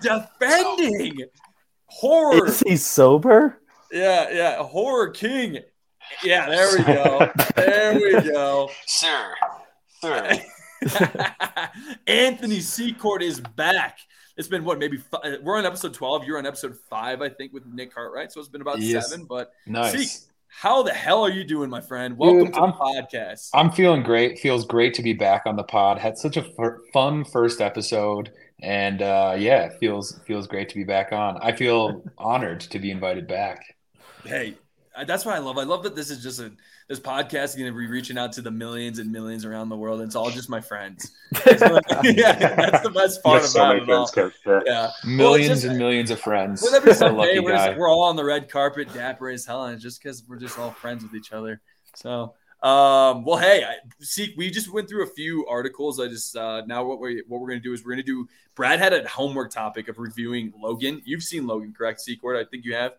defending horror. Is he sober? Yeah, horror king. Yeah, there we go. Sir. Anthony Secord is back. It's been what, maybe five, we're on episode 12. You're on episode 5, I think, with Nick Cartwright. So it's been about 7. But nice. Seek, how the hell are you doing, my friend? Welcome to the podcast. I'm feeling great. Feels great to be back on the pod. Had such a fun first episode, and it feels great to be back on. I feel honored to be invited back. Hey. That's what I love. I love that this is just this podcast is going to be reaching out to the millions and millions around the world. It's all just my friends. That's the best part about it all. Millions and millions of friends. We're all on the red carpet, dapper as hell, and it's just because we're just all friends with each other. So, we just went through a few articles. I just now what we're going to do is we're going to do. Brad had a homework topic of reviewing Logan. You've seen Logan, correct, Secord? I think you have.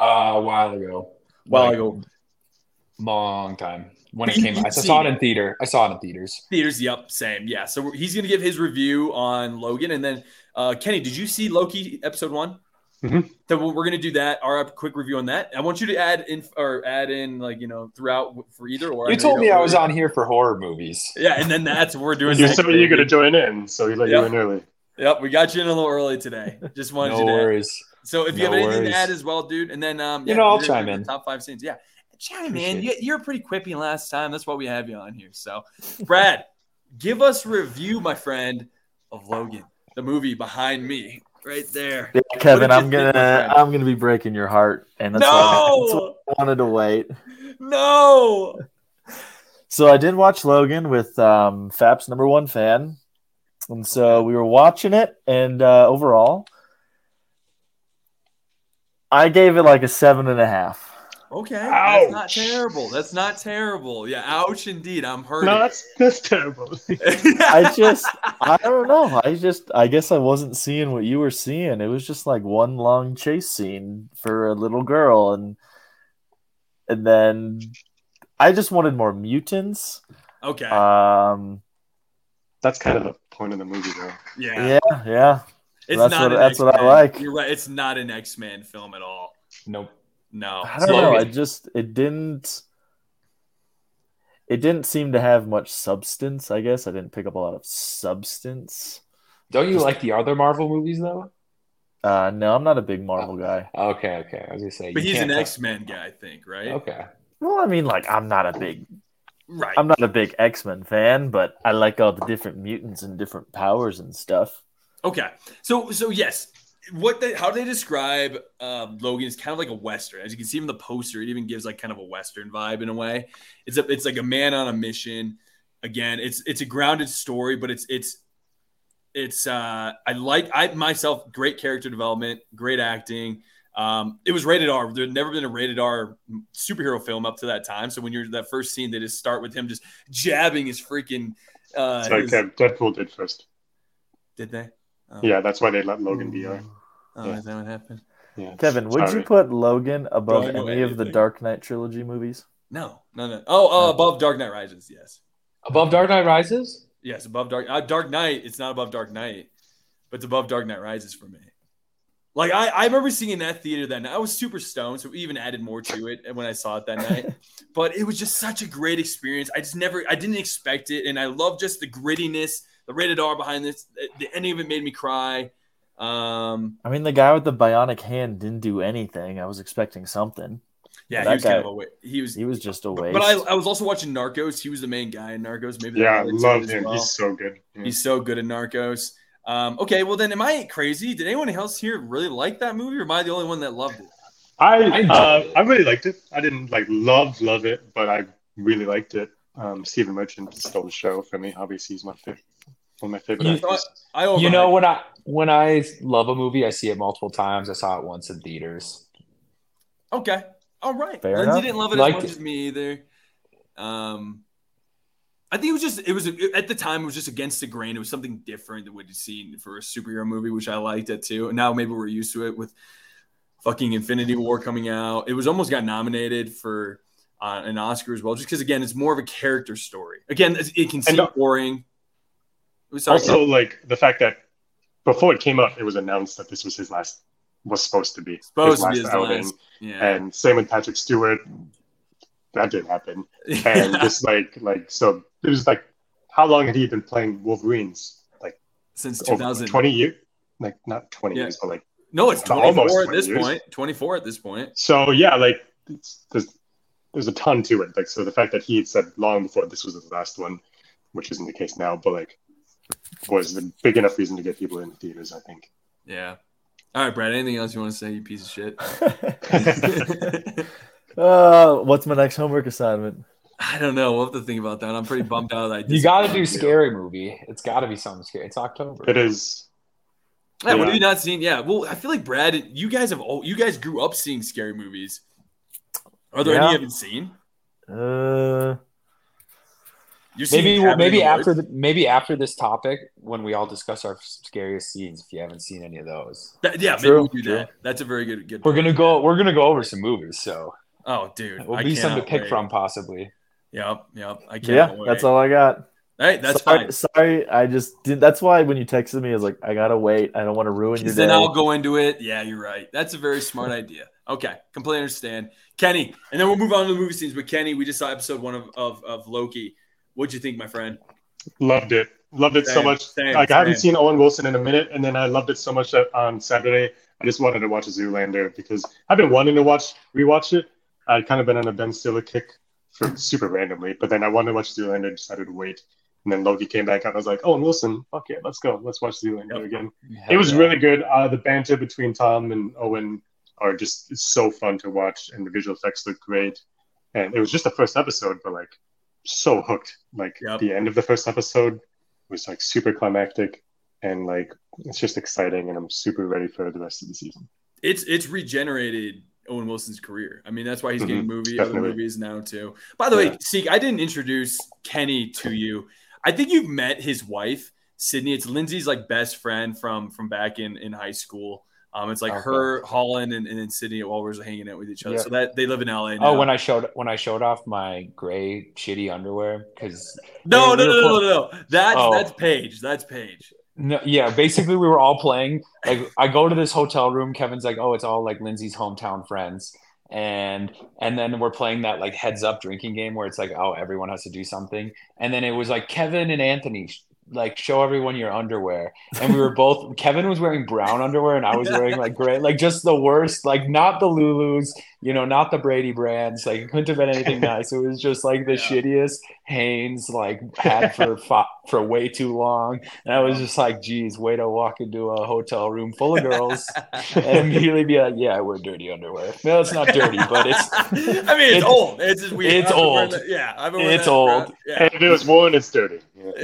A while ago, long time when it came out. I saw it in theater. I saw it in theaters. Theaters, yep, same, yeah. So he's gonna give his review on Logan, and then Kenny, did you see Loki episode 1? Mm-hmm. So we're gonna do that. Our quick review on that. I want you to add in like throughout for either. Or you told me I was on here for horror movies. Yeah, and then that's what we're doing. You're gonna join in, so we let you in early. Yep, we got you in a little early today. Just wanted you to. No worries. So if you have anything to add as well, dude, and then I'll chime in. Top 5 scenes, yeah, chime in. You're pretty quippy last time. That's why we have you on here. So, Brad, give us review, my friend, of Logan, the movie behind me, right there. Yeah, Kevin, I'm gonna be breaking your heart, and that's why I wanted to wait. No. So I did watch Logan with Fap's number one fan, and so we were watching it, and overall. I gave it like a 7.5. Okay, ouch. That's not terrible. Yeah, ouch indeed. I'm hurting. No, that's terrible. I don't know. I guess I wasn't seeing what you were seeing. It was just like one long chase scene for a little girl, and then I just wanted more mutants. Okay. That's kind of the point of the movie, though. Yeah. Yeah, yeah. It's that's not what, that's X-Men. What I like. You're right. It's not an X-Men film at all. Nope. No. I don't know. I just it didn't seem to have much substance, I guess. I didn't pick up a lot of substance. Don't you like the other Marvel movies, though? No, I'm not a big Marvel guy. Okay. I was going to say. But he's an X-Men guy, I think, right? Okay. Well, I mean, like, I'm not a big X-Men fan, but I like all the different mutants and different powers and stuff. Okay. So yes. How they describe Logan is kind of like a Western. As you can see from the poster, it even gives like kind of a Western vibe in a way. It's like a man on a mission. Again, it's a grounded story, but I myself great character development, great acting. It was rated R. There had never been a rated R superhero film up to that time. So when you're that first scene, they just start with him just jabbing his freaking. It's like Deadpool did first. Did they? Oh. Yeah, that's why they let Logan be R. Oh, yeah. Is that what happened? Yeah. Kevin, would you put Logan above any of the Dark Knight trilogy movies? No. Oh, above Dark Knight Rises, yes. Above Dark Knight Rises? Yes, above Dark Knight. It's not above Dark Knight, but it's above Dark Knight Rises for me. Like, I remember seeing in that theater that night. I was super stoned, so we even added more to it when I saw it that night. But it was just such a great experience. I didn't expect it, and I love just the grittiness, the rated R behind this. The ending of it made me cry. I mean, the guy with the bionic hand didn't do anything. I was expecting something. Yeah, he was kind of a waste. He was just a waste. But I was also watching Narcos. He was the main guy in Narcos. Maybe I loved him. Well. He's so good. Yeah. He's so good in Narcos. Okay, well then, am I crazy? Did anyone else here really like that movie, or am I the only one that loved it? I really liked it. I didn't love it, but I really liked it. Stephen Merchant stole the show for me. Obviously, he's one of my favorite actors. You know, when I love a movie, I see it multiple times. I saw it once in theaters. Okay. All right. Fair Lindsay enough. Didn't love it as much as me either. I think it was just against the grain. It was something different than what you'd seen for a superhero movie, which I liked it too. And now maybe we're used to it with fucking Infinity War coming out. It was almost got nominated for an Oscar as well, just because, again, it's more of a character story. Again, it can seem boring. Also, like the fact that before it came up, it was announced that this was his last. Was supposed to be his last outing. Yeah. And same with Patrick Stewart, that didn't happen. And just like so, it was like, how long had he been playing Wolverines? Like since 2000, 20 years? Like not 20 years, but like no, it's 24 at this point. 24 at this point. So yeah, like there's a ton to it. Like so, the fact that he had said long before this was his last one, which isn't the case now, but like was a big enough reason to get people in the theaters, I think. Yeah. All right, Brad, anything else you want to say, you piece of shit? What's my next homework assignment? I don't know. We'll have to think about that. I'm pretty bummed out. You got to do scary movie. It's got to be something scary. It's October. It is. Yeah, what have you not seen? Yeah, well, I feel like, Brad, you guys grew up seeing scary movies. Are there any you haven't seen? Maybe after this topic, when we all discuss our scariest scenes, if you haven't seen any of those, maybe we'll do that. That's a very good. We're gonna go over some movies. So, oh, dude, will be some to pick from possibly. Yep. I can't. Yeah, that's all I got. All right, that's fine. Sorry, I just didn't. That's why when you texted me, I was like, I gotta wait. I don't want to ruin your day. Then I'll go into it. Yeah, you're right. That's a very smart idea. Okay, completely understand, Kenny. And then we'll move on to the movie scenes. But Kenny, we just saw episode 1 of Loki. What'd you think, my friend? Loved it so much. I haven't seen Owen Wilson in a minute, and then I loved it so much that on Saturday I just wanted to watch Zoolander because I've been wanting to rewatch it. I'd kind of been on a Ben Stiller kick for super randomly, but then I wanted to watch Zoolander, decided to wait, and then Loki came back out. I was like, Owen Wilson, fuck yeah, let's go, let's watch Zoolander again. It was really good. The banter between Tom and Owen are just so fun to watch, and the visual effects look great. And it was just the first episode, but like. So hooked. Like the end of the first episode was like super climactic, and like it's just exciting, and I'm super ready for the rest of the season. It's regenerated Owen Wilson's career. I mean, that's why he's getting movies now too. By the way, Seek, I didn't introduce Kenny to you. I think you've met his wife, Sydney. It's Lindsay's like best friend from back in high school. It's like her, Holland, and Sydney while we're hanging out with each other. Yeah. So that they live in LA now. Oh, when I showed off my gray shitty underwear because no. That's Paige. No, yeah, basically we were all playing. Like I go to this hotel room. Kevin's like, oh, it's all like Lindsay's hometown friends, and then we're playing that like heads up drinking game where it's like, oh, everyone has to do something, and then it was like Kevin and Anthony. Like show everyone your underwear, and we were both. Kevin was wearing brown underwear, and I was wearing like gray, like just the worst. Like not the Lulus, you know, not the Brady brands. Like it couldn't have been anything nice. It was just like the shittiest Hanes like had for way too long. And I was just like, geez, way to walk into a hotel room full of girls and immediately be like, yeah, I wear dirty underwear. No, it's not dirty, but it's. I mean, it's old. It's just weird. It's old. Yeah, I've been. It's old. Yeah. If it was worn, it's dirty.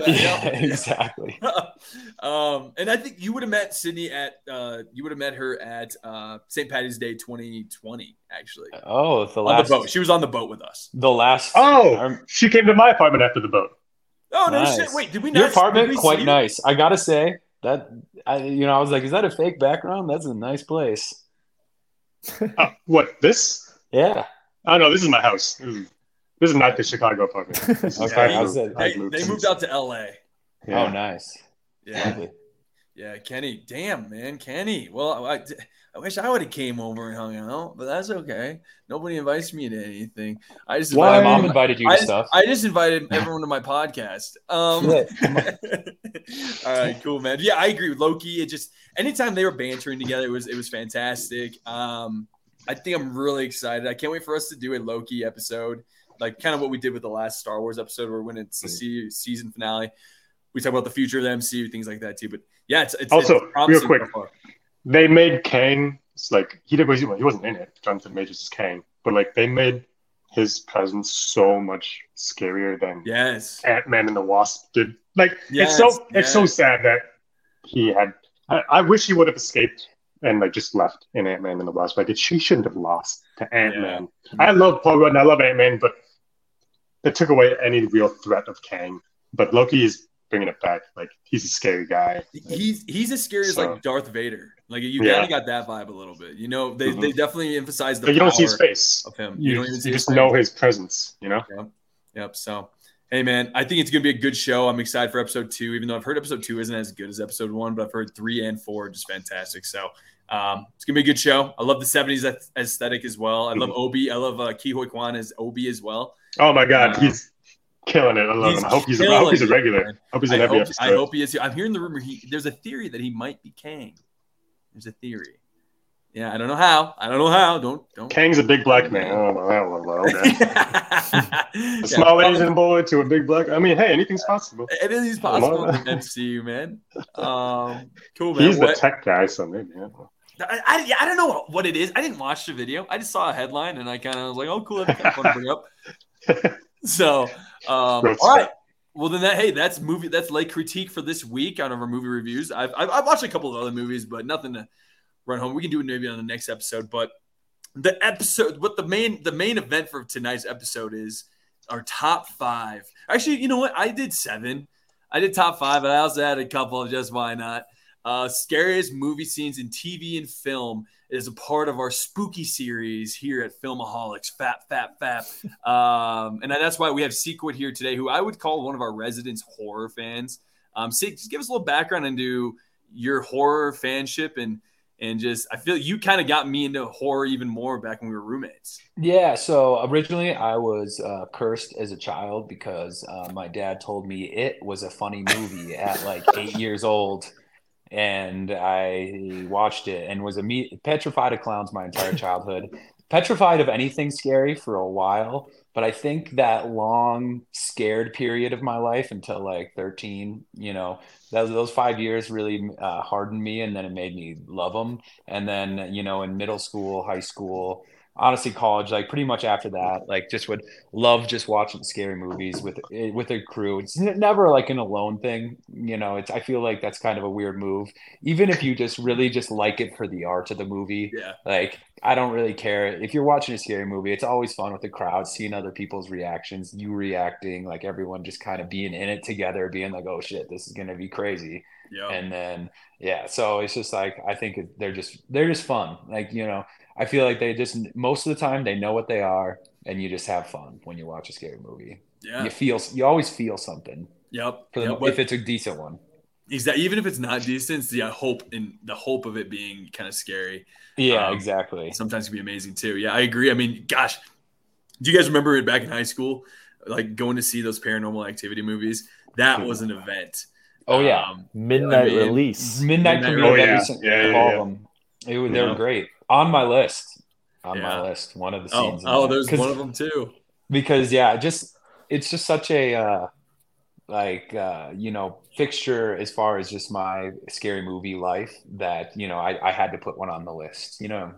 Yeah. Exactly. And I think you would have met Sydney at St. Paddy's Day 2020, actually. Oh, the boat. She was on the boat with us. The last. Oh, she came to my apartment after the boat. Oh no! Nice. Shit. Wait, did we? Your apartment quite nice. I gotta say that I was like, is that a fake background? That's a nice place. What this? Yeah. Oh no, this is my house. This is not the Chicago apartment. Okay, they moved out to L.A. Yeah. Oh, nice. Yeah. Yeah, Kenny. Damn, man, Kenny. Well, I wish I would have came over and hung out, but that's okay. Nobody invites me to anything. I just my mom invited you to stuff. I just invited everyone to my podcast. All right, cool, man. Yeah, I agree with Loki. It just anytime they were bantering together, it was fantastic. I think I'm really excited. I can't wait for us to do a Loki episode, like kind of what we did with the last Star Wars episode, where when it's the season finale. We talk about the future of the MCU, things like that too. But yeah, it's also real quick. So they made Kang. It's like he wasn't in it. Jonathan Majors is Kang, but like they made his presence so much scarier than Ant Man and the Wasp did. Like it's so sad that he had. I wish he would have escaped and like just left in Ant Man and the Wasp. Like she shouldn't have lost to Ant Man. Yeah. I love Paul Rudd and I love Ant Man, but it took away any real threat of Kang. But Loki is bringing it back. Like he's a scary guy. He's as scary as like Darth Vader. Like you kind of got that vibe a little bit. You know, they definitely emphasize the power. You don't see his face of him. You don't even see his face. Know his presence, you know? Yep. So, hey man, I think it's going to be a good show. I'm excited for episode 2, even though I've heard episode 2 isn't as good as episode 1, but I've heard 3 and 4 are just fantastic. So, it's going to be a good show. I love the 70s aesthetic as well. I love Obi. I love Ki Huy Kwan as Obi as well. Oh my God. He's killing it. I love him. I hope he's a regular. Man. I hope he's in every episode. I hope he is. I'm hearing the rumor. There's a theory that he might be Kang. There's a theory. Yeah, I don't know how. Don't. Kang's a big black man. A small Asian boy to a big black. I mean, hey, anything's possible. Anything's possible in the MCU, man. Cool, man. He's the tech guy, so maybe. Yeah. I don't know what it is. I didn't watch the video. I just saw a headline, and I kind of was like, oh, cool. I want to bring up. So. All right. Well, then that's movie. That's late critique for this week on our movie reviews. I've watched a couple of other movies, but nothing to run home. We can do it maybe on the next episode. But the main event for tonight's episode is our top 5. Actually, you know what? I did 7. I did top 5, but I also had a couple of just why not. Scariest movie scenes in TV and film is a part of our spooky series here at Filmaholics. Fap. And that's why we have Sequit here today, who I would call one of our resident horror fans. Seek, just give us a little background into your horror fanship and just, I feel you kind of got me into horror even more back when we were roommates. Yeah, so originally I was cursed as a child because my dad told me it was a funny movie at like 8 years old. And I watched it and was petrified of clowns my entire childhood, petrified of anything scary for a while. But I think that long scared period of my life until like 13, you know, those 5 years really hardened me, and then it made me love them. And then, you know, in middle school, high school, honestly, college, like pretty much after that, like just would love just watching scary movies with a crew. It's never like an alone thing, you know. I feel like that's kind of a weird move, even if you just really just like it for the art of the movie. Yeah. Like I don't really care. If you're watching a scary movie, it's always fun with the crowd, seeing other people's reactions, you reacting, like everyone just kind of being in it together, being like, oh shit, this is going to be crazy. Yeah. And then, yeah. So it's just like, I think they're just fun. Like, you know, I feel like they just, most of the time they know what they are, and you just have fun when you watch a scary movie. Yeah. You always feel something. Yep. If it's a decent one. Exactly. Even if it's not decent, it's the hope of it being kind of scary. Yeah, exactly. Sometimes it can be amazing too. Yeah, I agree. I mean, gosh, do you guys remember it back in high school, like going to see those Paranormal Activity movies? That was an event. Oh yeah, midnight release. Midnight release. All of them. They were great. On my list. One of the scenes. Oh, there's one of them too. Because it's just such a. Fixture as far as just my scary movie life that, you know, I had to put one on the list, you know,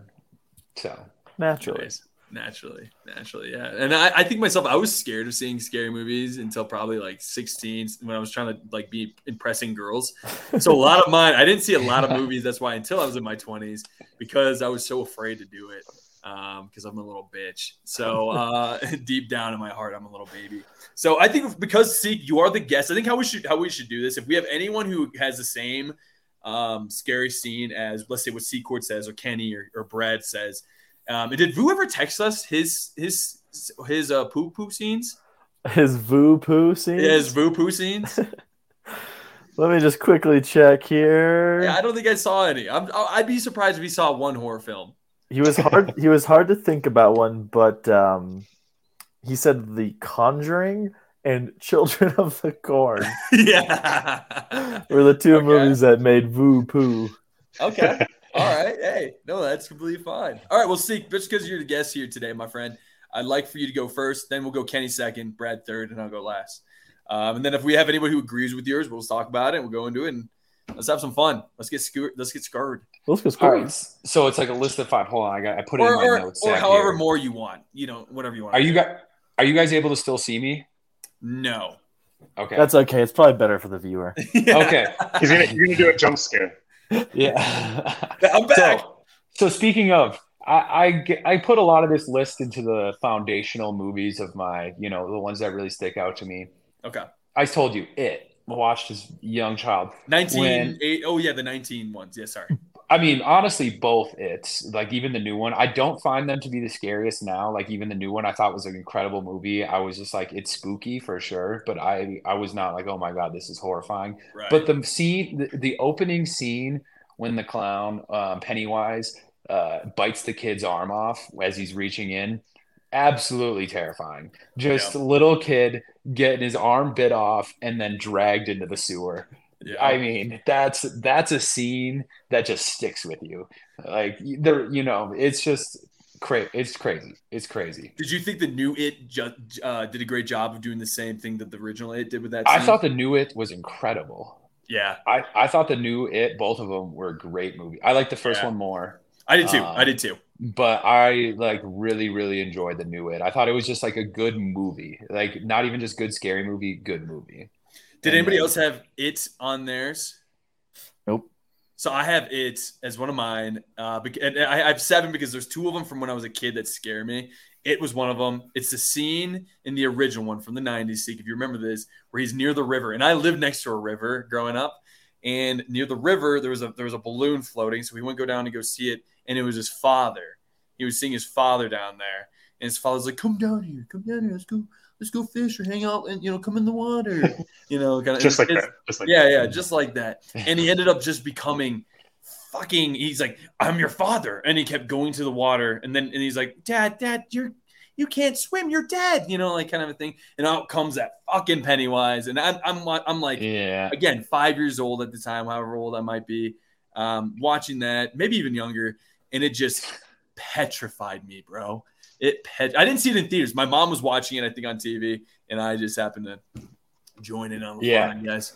so. Naturally. Yeah. And I think myself, I was scared of seeing scary movies until probably like 16 when I was trying to like be impressing girls. So I didn't see a lot of movies. That's why until I was in my 20s, because I was so afraid to do it. Because I'm a little bitch. So deep down in my heart, I'm a little baby. So I think because Seek, you are the guest. I think how we should do this. If we have anyone who has the same scary scene as, let's say, what Secord says or Kenny or Brad says. Did Vu ever text us his poo poo scenes? His Vu poo scenes. Yeah, his Vu poo scenes. Let me just quickly check here. Yeah, I don't think I saw any. I'd be surprised if he saw one horror film. He was hard to think about one, but he said The Conjuring and Children of the Corn. Yeah, were the two movies that made Vu poo. Okay, all right. Hey, no, that's completely fine. All right, well, Seek, just because you're the guest here today, my friend, I'd like for you to go first. Then we'll go Kenny second, Brad third, and I'll go last. And then if we have anybody who agrees with yours, we'll talk about it. We'll go into it and let's have some fun. Let's get scarred. Let's go score. Right. So it's like a list of five. Hold on, I put it in my notes. Or however more you want. You know, whatever you want. Are you guys able to still see me? No. Okay. That's okay. It's probably better for the viewer. Yeah. Okay. You're gonna do a jump scare. Yeah. I'm back. So speaking of, I put a lot of this list into the foundational movies of my, you know, the ones that really stick out to me. Okay. I told you It. I watched as young child. 19 19 ones. Yeah, sorry. I mean, honestly, both It's like even the new one. I don't find them to be the scariest now. Like even the new one, I thought was an incredible movie. I was just like, it's spooky for sure, but I was not like, oh my god, this is horrifying. Right. But the scene, the opening scene when the clown Pennywise bites the kid's arm off as he's reaching in, absolutely terrifying. Just little kid getting his arm bit off and then dragged into the sewer. Yeah. I mean, that's a scene that just sticks with you. Like there, you know, it's just crazy. Did you think the new It did a great job of doing the same thing that the original It did with that scene? I thought the new It was incredible. Yeah. I thought the new It, both of them were a great movie. I liked the first one more. I did too. But I like really, really enjoyed the new It. I thought it was just like a good movie, like not even just good scary movie, good movie. Did anybody else have It on theirs? Nope. So I have It as one of mine. And I have seven because there's two of them from when I was a kid that scare me. It was one of them. It's the scene in the original one from the 90s, if you remember this, where he's near the river. And I lived next to a river growing up. And near the river, there was a balloon floating. So we went down to go see it. And it was his father. He was seeing his father down there. And his father's like, come down here, let's go fish or hang out and, you know, come in the water. You know, kind of just like that. Just like that. And he ended up just becoming fucking, he's like, I'm your father. And he kept going to the water. And he's like, Dad, you can't swim, you're dead, you know, like kind of a thing. And out comes that fucking Pennywise. And I'm like, again, 5 years old at the time, however old I might be, watching that, maybe even younger. And it just petrified me, bro. I didn't see it in theaters. My mom was watching it, I think, on TV, and I just happened to join in on the fun, guys.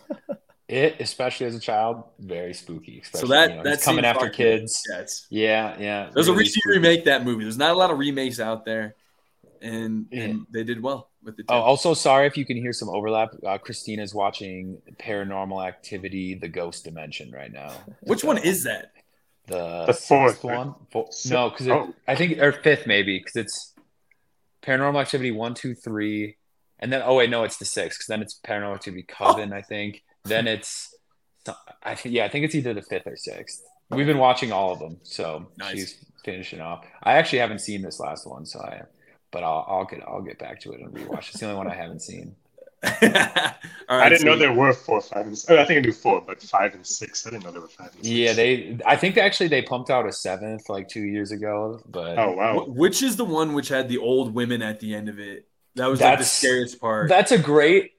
It, especially as a child, very spooky. So that's coming after kids. Yeah. There's really a reason you remake that movie. There's not a lot of remakes out there, and they did well with it. Oh, also, sorry if you can hear some overlap. Christina's watching Paranormal Activity: The Ghost Dimension right now. Which one is that? the fourth one. No, because I think, or fifth maybe, because it's Paranormal Activity 1, 2, 3, and then it's the sixth, because then it's Paranormal Activity Coven, I think. Then it's I think it's either the fifth or sixth. We've been watching all of them, so nice. She's finishing off. I actually haven't seen this last one, but I'll get back to it and rewatch. It's the only one I haven't seen. I didn't know there were 4, 5. And, I think I knew 4, but 5 and 6. I didn't know there were 5 and 6. Yeah, I think they pumped out a 7th like 2 years ago. But which is the one which had the old women at the end of it? That was like the scariest part. That's a great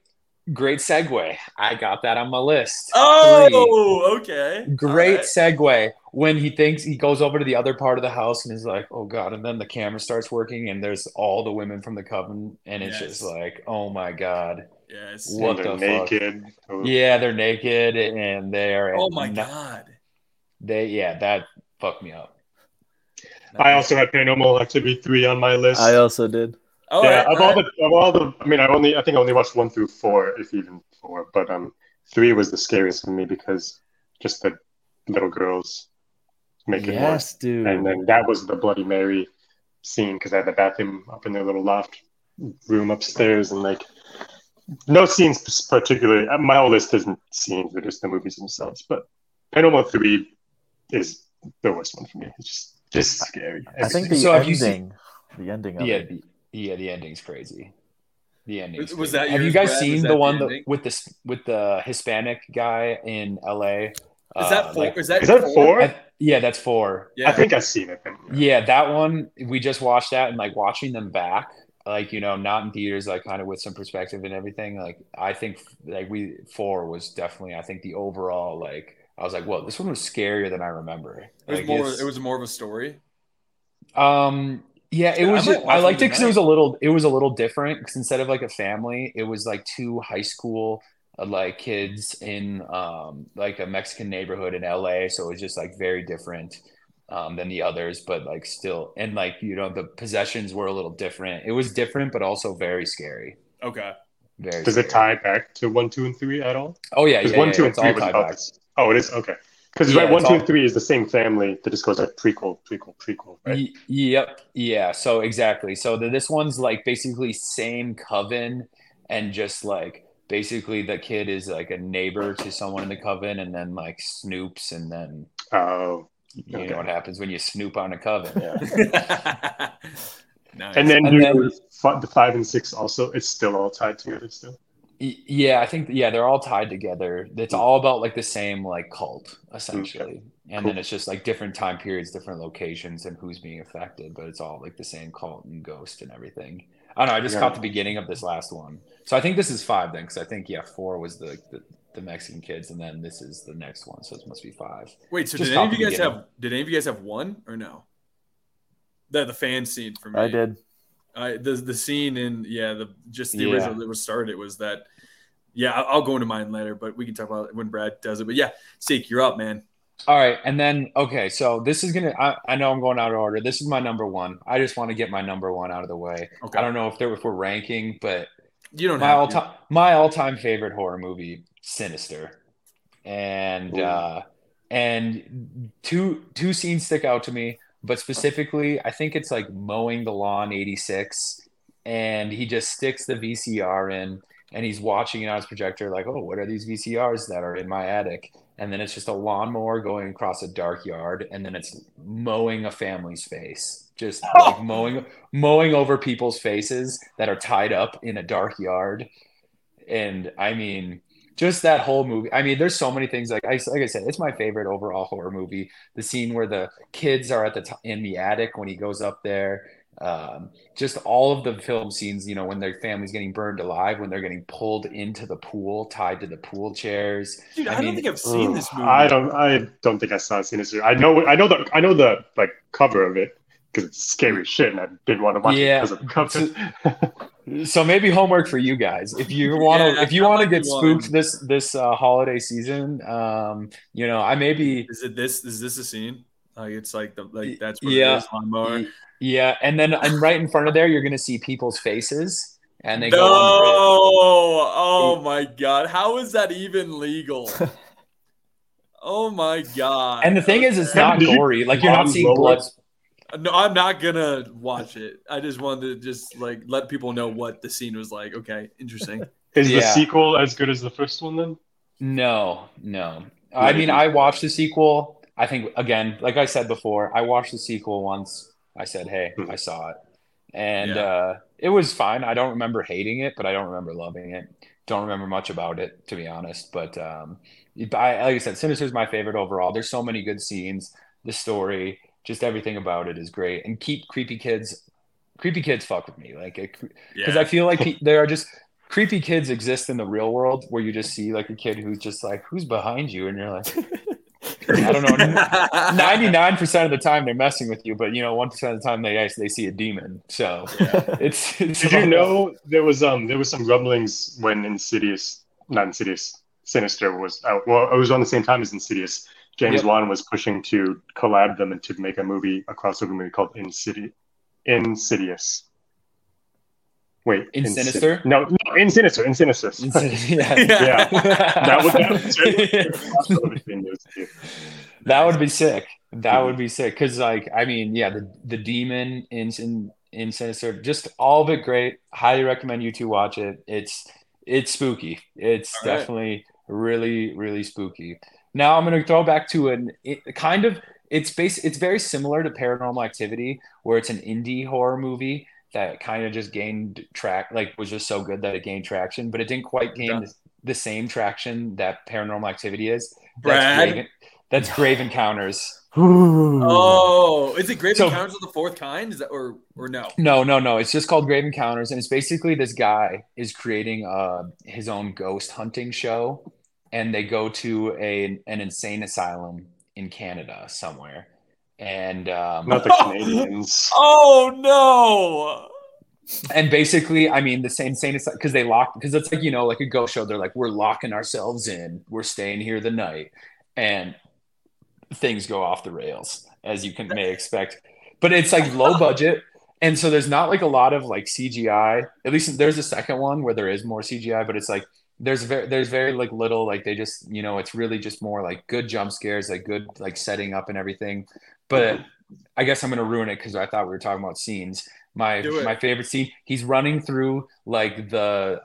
segue. I got that on my list. Oh, 3. Okay. Great segue. When he goes over to the other part of the house and is like, oh God. And then the camera starts working and there's all the women from the coven. And it's just like, oh my God. Yes. What the naked. Fuck? Yeah, they're naked and they're. Oh my God. That fucked me up. I also had Paranormal Activity 3 on my list. I also did. Oh, yeah, I only watched 1 through 4, if even 4, but 3 was the scariest for me because just the little girls making noise, dude. And then that was the Bloody Mary scene because I had the bathroom up in their little loft room upstairs, and like no scenes particularly. My whole list isn't scenes; they're just the movies themselves. But Paranormal 3 is the worst one for me. It's just scary. I think the ending of it. Yeah, the ending's crazy. Was that have you guys seen the one with the Hispanic guy in LA? Is that 4? Is that 4? Yeah, that's 4. Yeah. I think I've seen it. Yeah, that one we just watched that, and like watching them back, like not in theaters, like kind of with some perspective and everything. Like I think 4 was definitely the overall I was like, whoa, this one was scarier than I remember. It was more of a story. Yeah, it was. I liked it because it was a little different. Because instead of a family, it was two high school kids in a Mexican neighborhood in LA. So it was just very different than the others, but still, and the possessions were a little different. It was different, but also very scary. Okay. Very. Does it tie back to 1, 2, and 3 at all? Oh yeah, yeah. 1, 2, and 3 was about this. Oh, it is okay. Because 1, 2, 3 is the same family that just goes prequel, right? Yep. Yeah. So exactly. So this one's basically same coven, and just basically the kid is a neighbor to someone in the coven, and then snoops, and then you know what happens when you snoop on a coven. Yeah. Nice. And then the 5 and 6 also. It's still all tied together still. Yeah, I think they're all tied together. It's all about the same cult essentially, and cool. Then it's just different time periods, different locations, and who's being affected. But it's all the same cult and ghost and everything. I don't know. I just caught the beginning of this last one, so I think this is 5 then, because I think 4 was the Mexican kids, and then this is the next one, so it must be 5. Wait, so did any of you guys have 1 or no? The fan scene for me. I did. The scene in original that was started, it was that. Yeah, I'll go into mine later, but we can talk about it when Brad does it. But yeah, Seek, you're up, man. All right, and then so this is gonna. I know I'm going out of order. This is my number one. I just want to get my number one out of the way. Okay. I don't know if we're ranking, but my all-time favorite horror movie, Sinister, and two scenes stick out to me. But specifically, I think it's mowing the lawn, 86, and he just sticks the VCR in, and he's watching it on his projector what are these VCRs that are in my attic? And then it's just a lawnmower going across a dark yard, and then it's mowing a family's face, just mowing over people's faces that are tied up in a dark yard. And I mean, just that whole movie. I mean, there's so many things. Like I said, it's my favorite overall horror movie. The scene where the kids are in the attic when he goes up there. Just all of the film scenes. When their family's getting burned alive, when they're getting pulled into the pool, tied to the pool chairs. Dude, I don't think I've seen this movie. I don't think I saw Sinister. I know the cover of it because it's scary shit, and I didn't want to watch it because of the cover. So maybe homework for you guys. If you want to get spooked this holiday season, I maybe is this a scene? That's what it is on mower. Yeah, and right in front of there you're going to see people's faces and they go under it. Oh my God. How is that even legal? Oh my god! And the thing is, it's not gory. Like you're not seeing blood. No, I'm not gonna watch it. I just wanted to just like let people know what the scene was like. Okay, interesting. Is the sequel as good as the first one then? No. I mean, I watched the sequel. I think again, like I said before, I watched the sequel once. I said, "Hey, I saw it," and it was fine. I don't remember hating it, but I don't remember loving it. Don't remember much about it, to be honest. But like I said, Sinister is my favorite overall. There's so many good scenes. The story, just everything about it is great. And keep creepy kids fuck with me, like because I feel like there are just creepy kids exist in the real world where you just see like a kid who's just like who's behind you, and you're like. I don't know. 99% of the time they're messing with you, but 1% of the time they see a demon. So it's Did you know there was some rumblings when Sinister was out? Well, it was on the same time as Insidious. James Wan was pushing to collab them and to make a crossover movie called Insidious. Wait, Sinister? No, Sinister. Yeah. That would be sick. That would be sick. Because, the demon in Sinister, just all of it great. Highly recommend you two watch it. It's spooky. It's all definitely really, really spooky. Now I'm going to throw back to it's very similar to Paranormal Activity, where it's an indie horror movie that kind of just gained was just so good that it gained traction, but it didn't quite gain the same traction that Paranormal Activity is. That's Grave Encounters. Ooh. Oh, is it Grave Encounters of the Fourth Kind? Is that or no? No. It's just called Grave Encounters, and it's basically this guy is creating his own ghost hunting show, and they go to an insane asylum in Canada somewhere. And not the Canadians. Oh no! And basically, I mean, the same because they lock because it's like a ghost show. They're like, we're locking ourselves in. We're staying here the night, and things go off the rails as you may expect. But it's like low budget, and so there's not like a lot of like CGI. At least there's a second one where there is more CGI, but it's like there's very like little like they just it's really just more like good jump scares, like good like setting up and everything. But I guess I'm going to ruin it because I thought we were talking about scenes. My favorite scene, he's running through like the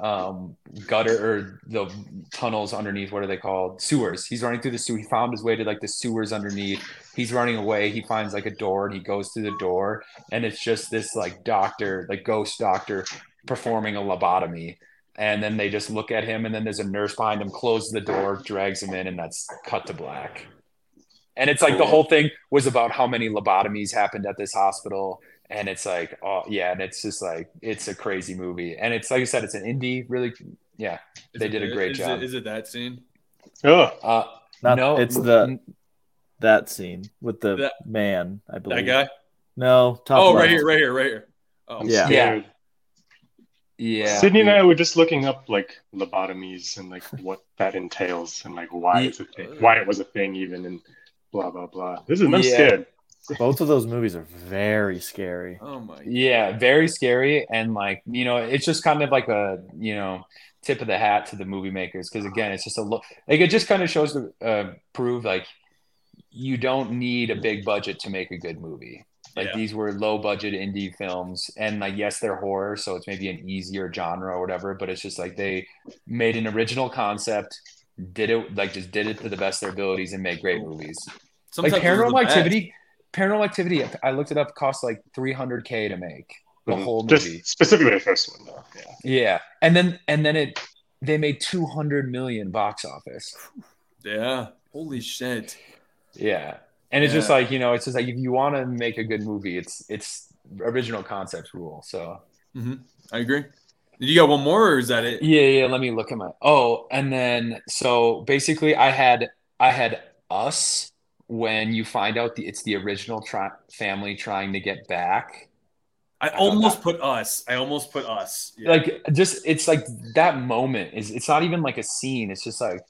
gutter or the tunnels underneath. What are they called? Sewers. He's running through the sewer. He found his way to like the sewers underneath. He's running away. He finds like a door and he goes through the door. And it's just this like doctor, like ghost doctor performing a lobotomy. And then they just look at him. And then there's a nurse behind him, closes the door, drags him in, and that's cut to black. And it's like the whole thing was about how many lobotomies happened at this hospital. And it's like, oh, yeah. And it's just like, it's a crazy movie. And it's like I said, it's an indie, really. Yeah. They did a great job. Is it that scene? No. It's that scene with the man, I believe. That guy? No. Right here. Oh, yeah. Yeah. Sydney and I were just looking up like lobotomies and like what that entails and like why it's a thing, why it was a thing even. And blah blah blah. This is I'm scared. Both of those movies are very scary. Oh my god. Yeah, very scary. And like, it's just kind of like a, tip of the hat to the movie makers. Because again, it's just a look like it just kind of shows to prove like you don't need a big budget to make a good movie. Like these were low budget indie films, and like yes, they're horror, so it's maybe an easier genre or whatever, but it's just like they made an original concept. Did it to the best of their abilities and make great movies. Sometimes like Paranormal Activity. I looked it up. Cost like $300,000 to make the whole movie. Just specifically the first one, though. Yeah. And then they made $200 million box office. Yeah. Holy shit. Yeah. And it's just like it's just like if you want to make a good movie, it's original concept rule. So I agree. You got one more, or is that it? Yeah. Let me look at my. Oh, and then so basically, I had Us when you find out it's the original family trying to get back. I almost put Us. Yeah. Like just it's like that moment is. It's not even like a scene. It's just like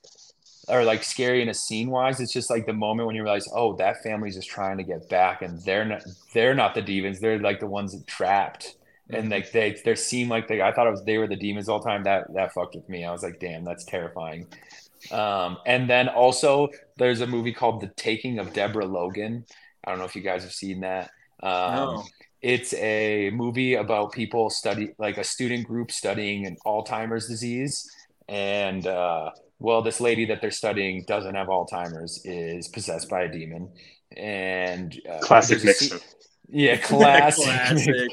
or like scary in a scene wise. It's just like the moment when you realize, oh, that family's just trying to get back, and they're not the demons. They're like the ones that trapped. And like they seem like they, I thought it was, they were the demons all the time. That fucked with me. I was like, damn, that's terrifying. And then also there's a movie called The Taking of Deborah Logan. I don't know if you guys have seen that. No. It's a movie about people a student group studying an Alzheimer's disease. And, well, this lady that they're studying doesn't have Alzheimer's, is possessed by a demon. And classic Nixon. Yeah, classic.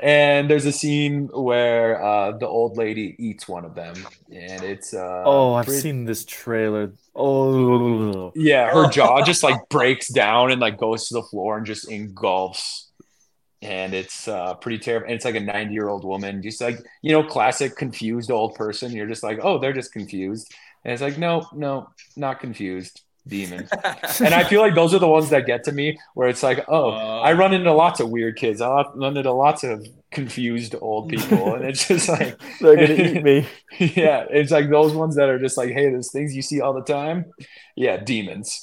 And there's a scene where the old lady eats one of them, and it's seen this trailer. Oh yeah, her jaw just like breaks down and like goes to the floor and just engulfs, and it's pretty terrible. And it's like a 90-year-old woman, just like, you know, classic confused old person. You're just like, oh, they're just confused, and it's like, no, not confused. Demon. And I feel like those are the ones that get to me, where it's like, I run into lots of weird kids, I run into lots of confused old people, and it's just like they're gonna eat me. Yeah, it's like those ones that are just like, hey, there's things you see all the time. Yeah, demons.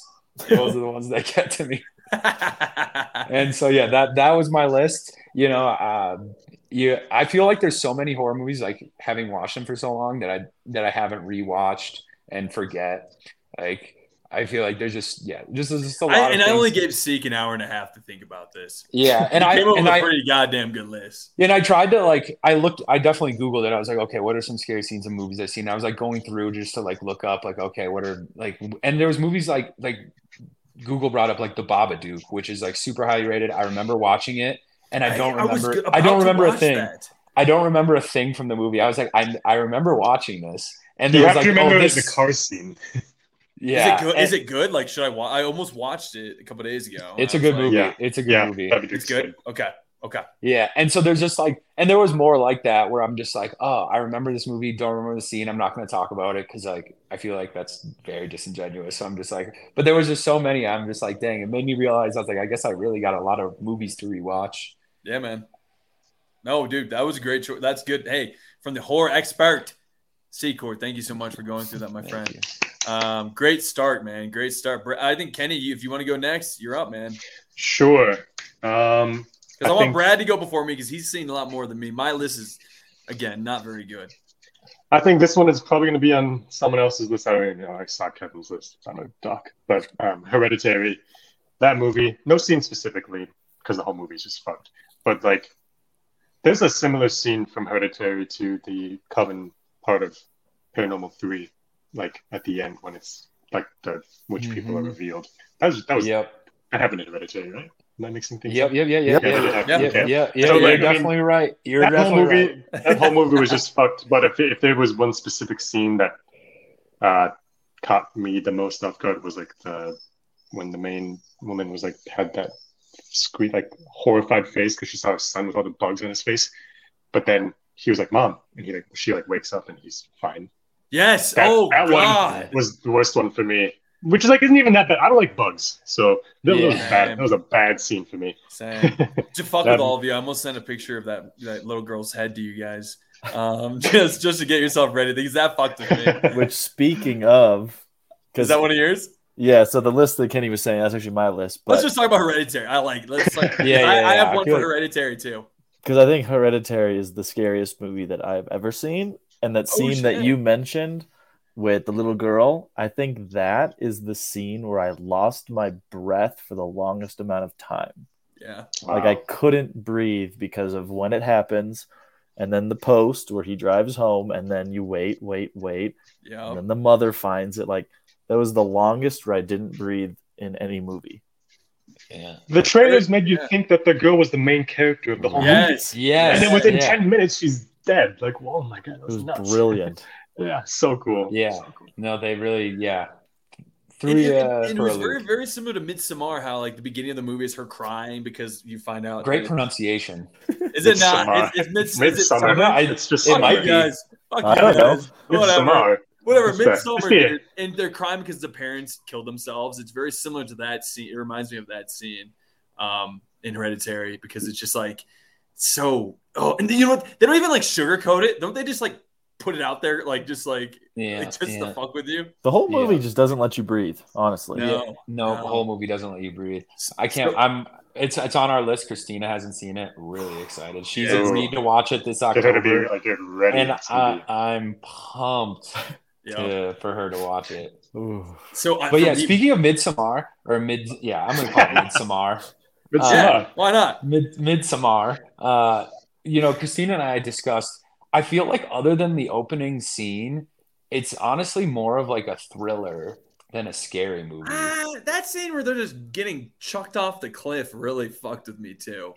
Those are the ones that get to me. And so yeah, that was my list. You know, I feel like there's so many horror movies, like having watched them for so long, that I haven't rewatched and forget. Like, I feel like there's just a lot of things. I only gave Seek an hour and a half to think about this. Yeah, and I came up with a pretty goddamn good list. And I tried to I definitely Googled it. I was like, okay, what are some scary scenes in movies I've seen? I was like going through just to like look up like, okay, what are like, and there was movies like Google brought up like The Babadook, which is like super highly rated. I remember watching it, and I don't remember a thing. I don't remember a thing from the movie. I was like, I remember watching this, and there was like, remember this the car scene. Yeah, is it good? Like, should I watch? I almost watched it a couple days ago. It's a good movie. Yeah. It's a good movie. It's good. Okay. Yeah, and so there's just like, and there was more like that where I'm just like, oh, I remember this movie, don't remember the scene. I'm not going to talk about it because like I feel like that's very disingenuous. So I'm just like, but there was just so many. I'm just like, dang, it made me realize. I was like, I guess I really got a lot of movies to rewatch. Yeah, man. No, dude, that was a great choice. That's good. Hey, from the horror expert, Secor, thank you so much for going through that, my friend. Thank you. Great start, man. Great start. I think, Kenny, if you want to go next, you're up, man. Sure. Because I want Brad to go before me because he's seen a lot more than me. My list is, again, not very good. I think this one is probably going to be on someone else's list. I don't even know. I saw Kevin's list. I'm a duck. But Hereditary, that movie, no scene specifically because the whole movie is just fucked. But, like, there's a similar scene from Hereditary to the Coven part of Paranormal 3. Like at the end when it's like the witch people are revealed. That was that happened in Hereditary, right? Am I mixing things up? Yeah. So, you're definitely right. That whole movie was just fucked. But if there was one specific scene that caught me the most off guard, was like when the main woman was like had that scream, like horrified face because she saw her son with all the bugs on his face. But then he was like, "Mom," and she wakes up and he's fine. Yes. That one was the worst one for me, which is like isn't even that bad. I don't like bugs, so that was bad. That was a bad scene for me. Same. To fuck with all of you, I almost sent a picture of that little girl's head to you guys, just to get yourself ready because that fucked with me. Which, speaking of, is that one of yours? Yeah. So the list that Kenny was saying, that's actually my list. But... let's just talk about Hereditary. I have one for Hereditary too. Because I think Hereditary is the scariest movie that I've ever seen. And that scene that you mentioned with the little girl, I think that is the scene where I lost my breath for the longest amount of time. Yeah. Wow. Like I couldn't breathe because of when it happens, and then the post where he drives home, and then you wait. Yeah. And then the mother finds it. Like that was the longest where I didn't breathe in any movie. Yeah. The trailers made you think that the girl was the main character of the whole movie. Yes. And then within 10 minutes, she's dead. Like, oh my god, it was nuts. Brilliant. Yeah, so cool. Yeah, so cool. No, they really, yeah. And it was very, very similar to Midsommar, how like the beginning of the movie is her crying because you find out. Great pronunciation. Is it not? It's Midsommar. It's just it might be. Guys. I don't know. Whatever. Midsommar, and they're crying because the parents killed themselves. It's very similar to that scene. It reminds me of that scene in Hereditary because it's just like. So, and you know what? They don't even like sugarcoat it. Don't they just like put it out there, like just like, yeah, like, just to fuck with you. The whole movie just doesn't let you breathe, honestly. No, the whole movie doesn't let you breathe. I can't. It's on our list. Christina hasn't seen it. Really excited. She does need to watch it this October. Be, like, ready, and I'm pumped for her to watch it. Ooh. So, but yeah, speaking of Midsommar or I'm gonna call it Midsommar. Why not? Midsommar. You know, Christina and I discussed. I feel like other than the opening scene, it's honestly more of like a thriller than a scary movie. That scene where they're just getting chucked off the cliff really fucked with me too.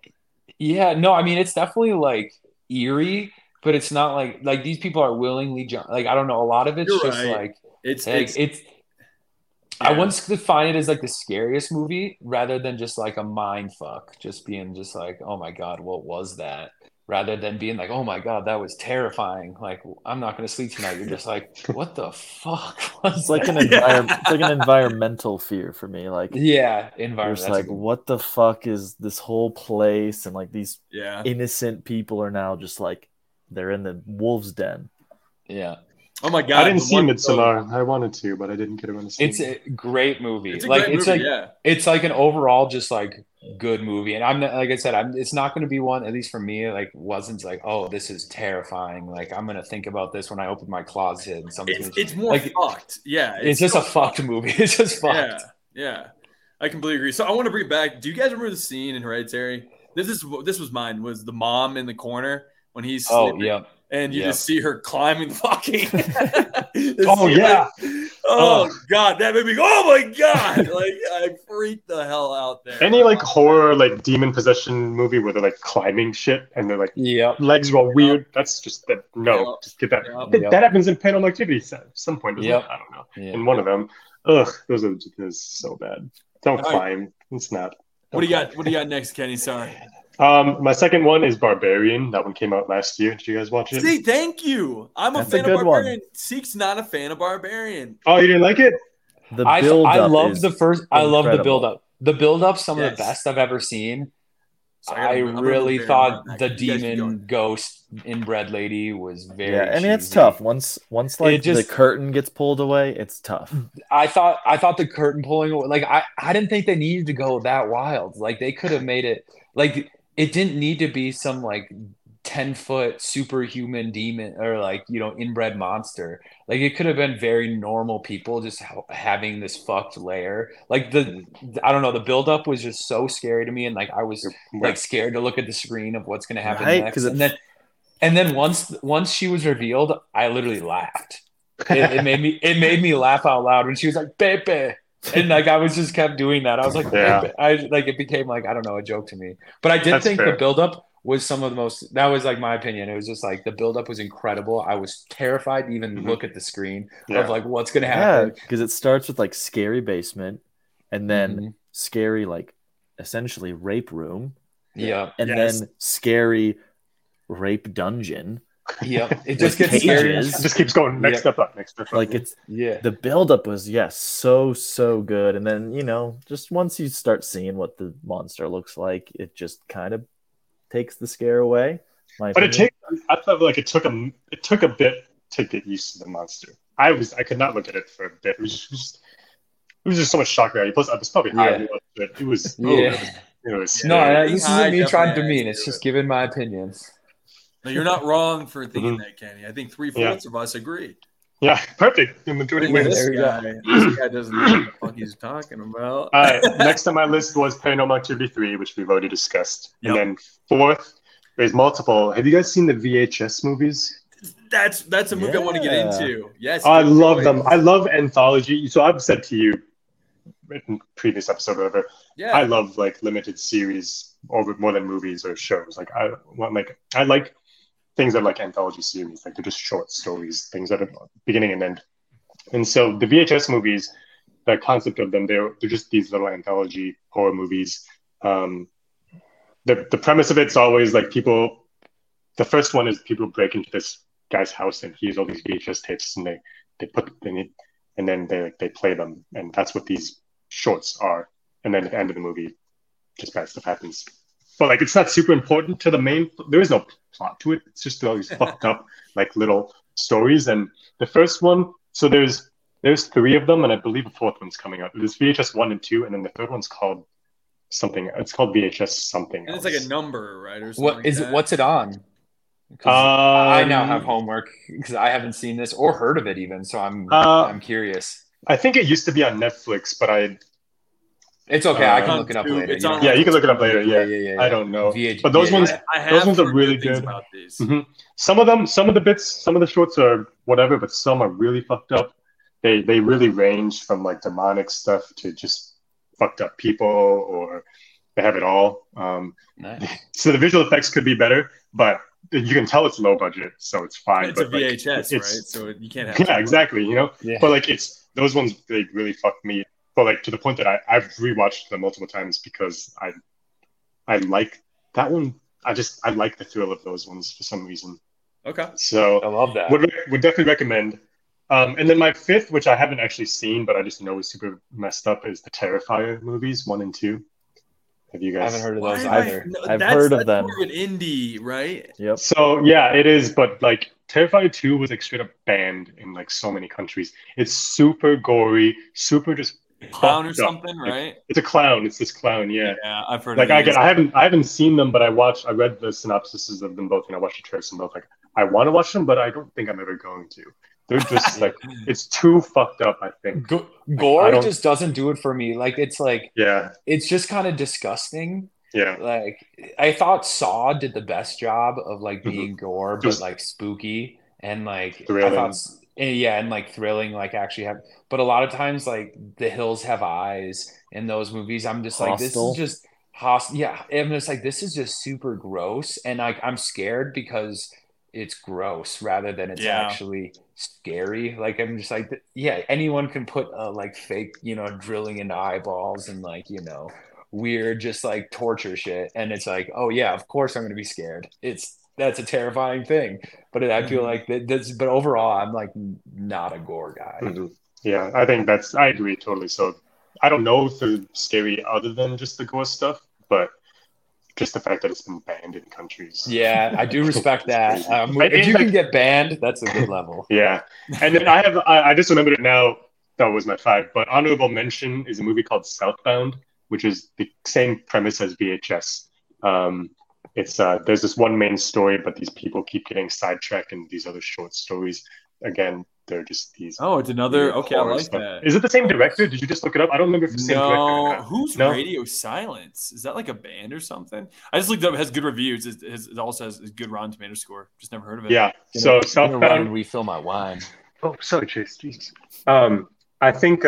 Yeah, no, I mean it's definitely like eerie, but it's not like these people are willingly like I don't know. A lot of it's like it's. Yeah. I once define it as like the scariest movie rather than just like a mind fuck, just being just like, oh my god, what was that? Rather than being like, oh my god, that was terrifying. Like, I'm not going to sleep tonight. You're just like, what the fuck? It's like an it's like an environmental fear for me. Like, yeah, environmental. Like, what the fuck is this whole place? And like these innocent people are now just like they're in the wolves' den. Yeah. Oh my god! I didn't see Midsommar. I wanted to, but I didn't get around to see it. It's a great movie. It's a like great it's movie, like it's like an overall just like good movie. And I'm not, like I said, it's not going to be one, at least for me. Like wasn't like, oh, this is terrifying. Like I'm going to think about this when I open my closet. And something. It's more like, fucked. Yeah, it's just a fucked movie. It's just fucked. Yeah, I completely agree. So I want to bring back. Do you guys remember the scene in Hereditary? This was mine. Was the mom in the corner when he's sleeping. And you just see her climbing fucking. God, that made me go, oh my god. Like I freaked the hell out there. Any like horror, like demon possession movie where they're like climbing shit and they're like legs are all weird. That's just that just get that. That happens in Paranormal Activity at some point, doesn't it? I don't know. In one of them. Ugh, those are so bad. Don't climb. Right. It's not. What do you got next, Kenny? Sorry. My second one is Barbarian. That one came out last year. Did you guys watch it? See, thank you. That's a fan of Barbarian. Seek's not a fan of Barbarian. Oh, you didn't like it? I love the first. Incredible. I love the build up. The build up, some of the best I've ever seen. So I really thought the demon ghost inbred lady was very. Yeah, I mean it's tough. Once like just, the curtain gets pulled away, it's tough. I thought the curtain pulling away. Like I didn't think they needed to go that wild. Like they could have made it. Like it didn't need to be some like 10-foot superhuman demon or like you know inbred monster. Like it could have been very normal people just having this fucked lair. Like I don't know, the buildup was just so scary to me, and like I was like scared to look at the screen of what's going to happen next. And then once she was revealed, I literally laughed. It made me laugh out loud when she was like Pepe. And like I was just kept doing that. I was like, it became like I don't know, a joke to me. But I did think the buildup was some of the most. That was like my opinion. It was just like the buildup was incredible. I was terrified to even look at the screen of like what's gonna happen, because it starts with like scary basement, and then scary like essentially rape room, and then scary rape dungeon. It just gets serious. It just keeps going. Next step up. Next step up. Like it's the buildup was so good, and then you know just once you start seeing what the monster looks like, it just kind of takes the scare away. I felt like it took a bit to get used to the monster. I could not look at it for a bit. It was just so much shock value. Plus I was probably high. This isn't me trying to demean. It's just giving my opinions. No, you're not wrong for thinking that, Kenny. I think 3/4 of us agree. Yeah, perfect. The majority wins. This guy doesn't know what the fuck he's talking about. All right, next on my list was Paranormal Activity 3, which we've already discussed. Yep. And then fourth, there's multiple. Have you guys seen the VHS movies? That's a movie I want to get into. Yes. I love them. I love anthology. So I've said to you in previous episode or whatever, I love like limited series over more than movies or shows. Like I want like things that are like anthology series, like they're just short stories, things that are beginning and end. And so the VHS movies, the concept of them, they're just these little anthology horror movies. The premise of it's always like people, the first one is people break into this guy's house and he has all these VHS tapes and they put them in it and then they play them. And that's what these shorts are. And then at the end of the movie, just bad stuff happens. But like it's not super important to the main. There is no plot to it. It's just all these fucked up like little stories. And the first one, so there's three of them, and I believe a fourth one's coming out. There's VHS 1 and 2, and then the third one's called something. It's called VHS something else. It's like a number, right? Or something. What is it? What's it on? I now have homework because I haven't seen this or heard of it even, so I'm curious. I think it used to be on Netflix, but it's okay. I can look it up later. Yeah, you can look it up later. Yeah. I don't know, but those ones are really good. About these. Mm-hmm. Some of the shorts are whatever, but some are really fucked up. They really range from like demonic stuff to just fucked up people, or they have it all. Nice. So the visual effects could be better, but you can tell it's low budget, so it's fine. It's a VHS, right? So you can't have. Yeah, exactly. You know, but those ones they really fucked me. But like to the point that I've rewatched them multiple times because I like that one. I like the thrill of those ones for some reason. Okay. So I love that. Would definitely recommend. And then my fifth, which I haven't actually seen, but I just know is super messed up, is the Terrifier movies 1 and 2. Have you guys? I haven't heard of those either. I've heard of them. That's more of an indie, right? Yep. So yeah, it is. But like Terrifier 2 was like straight up banned in like so many countries. It's super gory, super just. Clown or something, right? It's a clown. It's this clown, yeah. I've heard. Like of these. I haven't seen them, but I read the synopses of them both, and I watched the trailers and both. Like, I want to watch them, but I don't think I'm ever going to. They're just like, it's too fucked up. I think gore just doesn't do it for me. Like, it's like, it's just kind of disgusting. Yeah, like I thought Saw did the best job of like being gore, but like spooky and like thrilling. And like thrilling, like actually have. But a lot of times, like The Hills Have Eyes in those movies, I'm just like, this is just hostile. Yeah, I'm just like, this is just super gross, and like I'm scared because it's gross rather than it's actually scary. Like I'm just like, anyone can put like fake, drilling into eyeballs and like weird, just like torture shit, and it's like, oh yeah, of course I'm gonna be scared. That's a terrifying thing, but I feel like that's. But overall, I'm like not a gore guy. Mm-hmm. Yeah, I think I agree totally. So I don't know if they're scary other than just the gore stuff, but just the fact that it's been banned in countries. Yeah, I do respect that. If you can get banned, that's a good level. Yeah, and then I just remembered it now. That was my five. But honorable mention is a movie called Southbound, which is the same premise as VHS. It's there's this one main story, but these people keep getting sidetracked in these other short stories. Again, they're just these. Oh, it's another. Okay, I like that. Is it the same director? Did you just look it up? I don't remember if it's the same director. Who's Radio Silence? Is that like a band or something? I just looked it up. It has good reviews. It also has a good Rotten Tomatoes score. Just never heard of it. Yeah. So Southbound. Refill my wine. Oh, sorry, Chase. Jeez. I think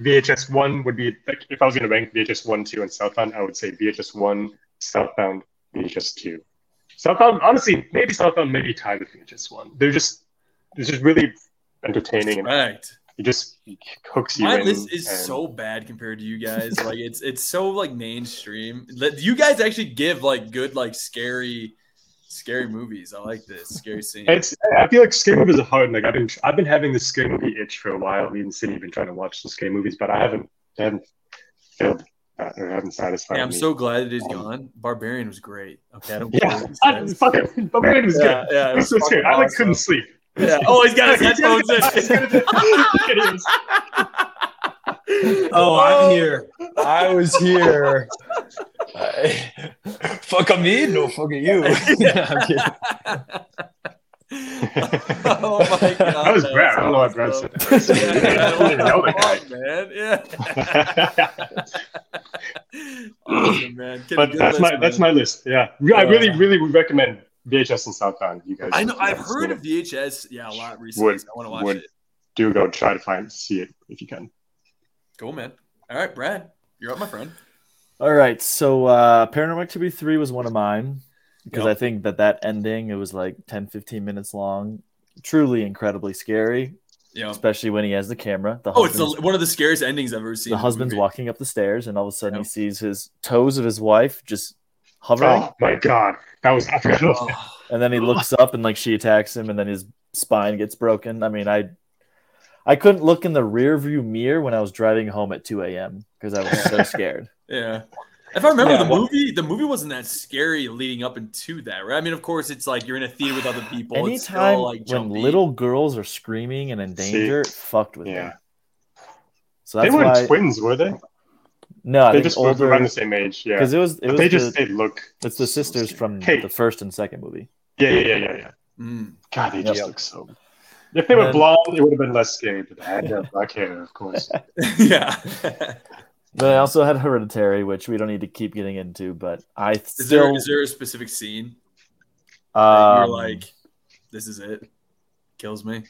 VHS 1 would be like, if I was going to rank VHS 1, 2, and Southbound, I would say VHS 1, Southbound, VHS 2. Southbound, honestly, maybe Southbound, maybe tied with VHS 1. It's just really entertaining. Right. It just hooks you in. This is so bad compared to you guys. Like it's so like mainstream. You guys actually give like good like scary movies. I like this scary scene. I feel like scary movies are hard. Like I've been having this scary movie itch for a while. Me and Cindy have been trying to watch some scary movies, but I haven't failed. Haven't satisfied me. I'm so glad it is gone. Barbarian was great. Okay, I don't fucking Barbarian was good. Yeah, it was so scary. Awesome. I like couldn't sleep. Yeah. Oh, he's got his headphones in. Oh, I'm here. I was here. Fuck me, no fucking you. Oh my god, that was Brad. I don't know why Brad said that. Man, yeah. Awesome, man. But that's my list. Yeah, I really would recommend. VHS and Southbound, you guys. I know I've heard of VHS, a lot recently. I want to watch it. Do go try to see it if you can. Cool, man. All right, Brad, you're up, my friend. All right, so Paranormal Activity 3 was one of mine because I think that ending, it was like 10-15 minutes long, truly incredibly scary. Yeah, especially when he has the camera. It's one of the scariest endings I've ever seen. The husband's walking up the stairs, and all of a sudden he sees his toes of his wife just. Hovering. Oh my god, that was and then he looks up and like she attacks him, and then his spine gets broken. I mean, I couldn't look in the rearview mirror when I was driving home at 2 a.m. because I was so scared. Yeah, If I remember the movie wasn't that scary leading up into that, right? I mean, of course, it's like you're in a theater with other people. Anytime still, like, when little girls are screaming and in danger, it fucked with me. So that's why twins, were they? No, they just were around the same age. Yeah, because it was. They just did look. It's the sisters from the first and second movie. Yeah. Mm. God, they just look so. If they were blonde, it would have been less scary. But I had to have black hair, of course. Yeah. But I also had Hereditary, which we don't need to keep getting into. But I still is there a specific scene that you're like, this is it? Kills me.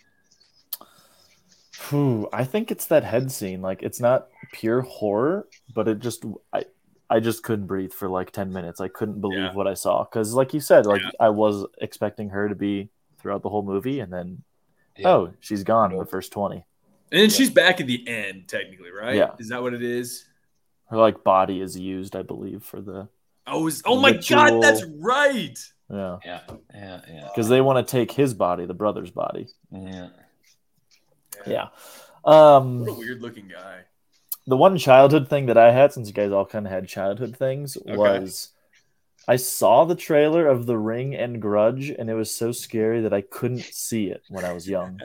I think it's that head scene. Like, it's not pure horror, but it just I just couldn't breathe for like 10 minutes. I couldn't believe what I saw because, like you said, I was expecting her to be throughout the whole movie, and then she's gone in the first 20. And then she's back at the end, technically, right? Yeah. Is that what it is? Her body is used, I believe, for the. Oh my God, that's right. Yeah. Because they want to take his body, the brother's body. Yeah. What a weird looking guy. The one childhood thing that I had, since you guys all kind of had childhood things, was I saw the trailer of The Ring and Grudge, and it was so scary that I couldn't see it when I was young.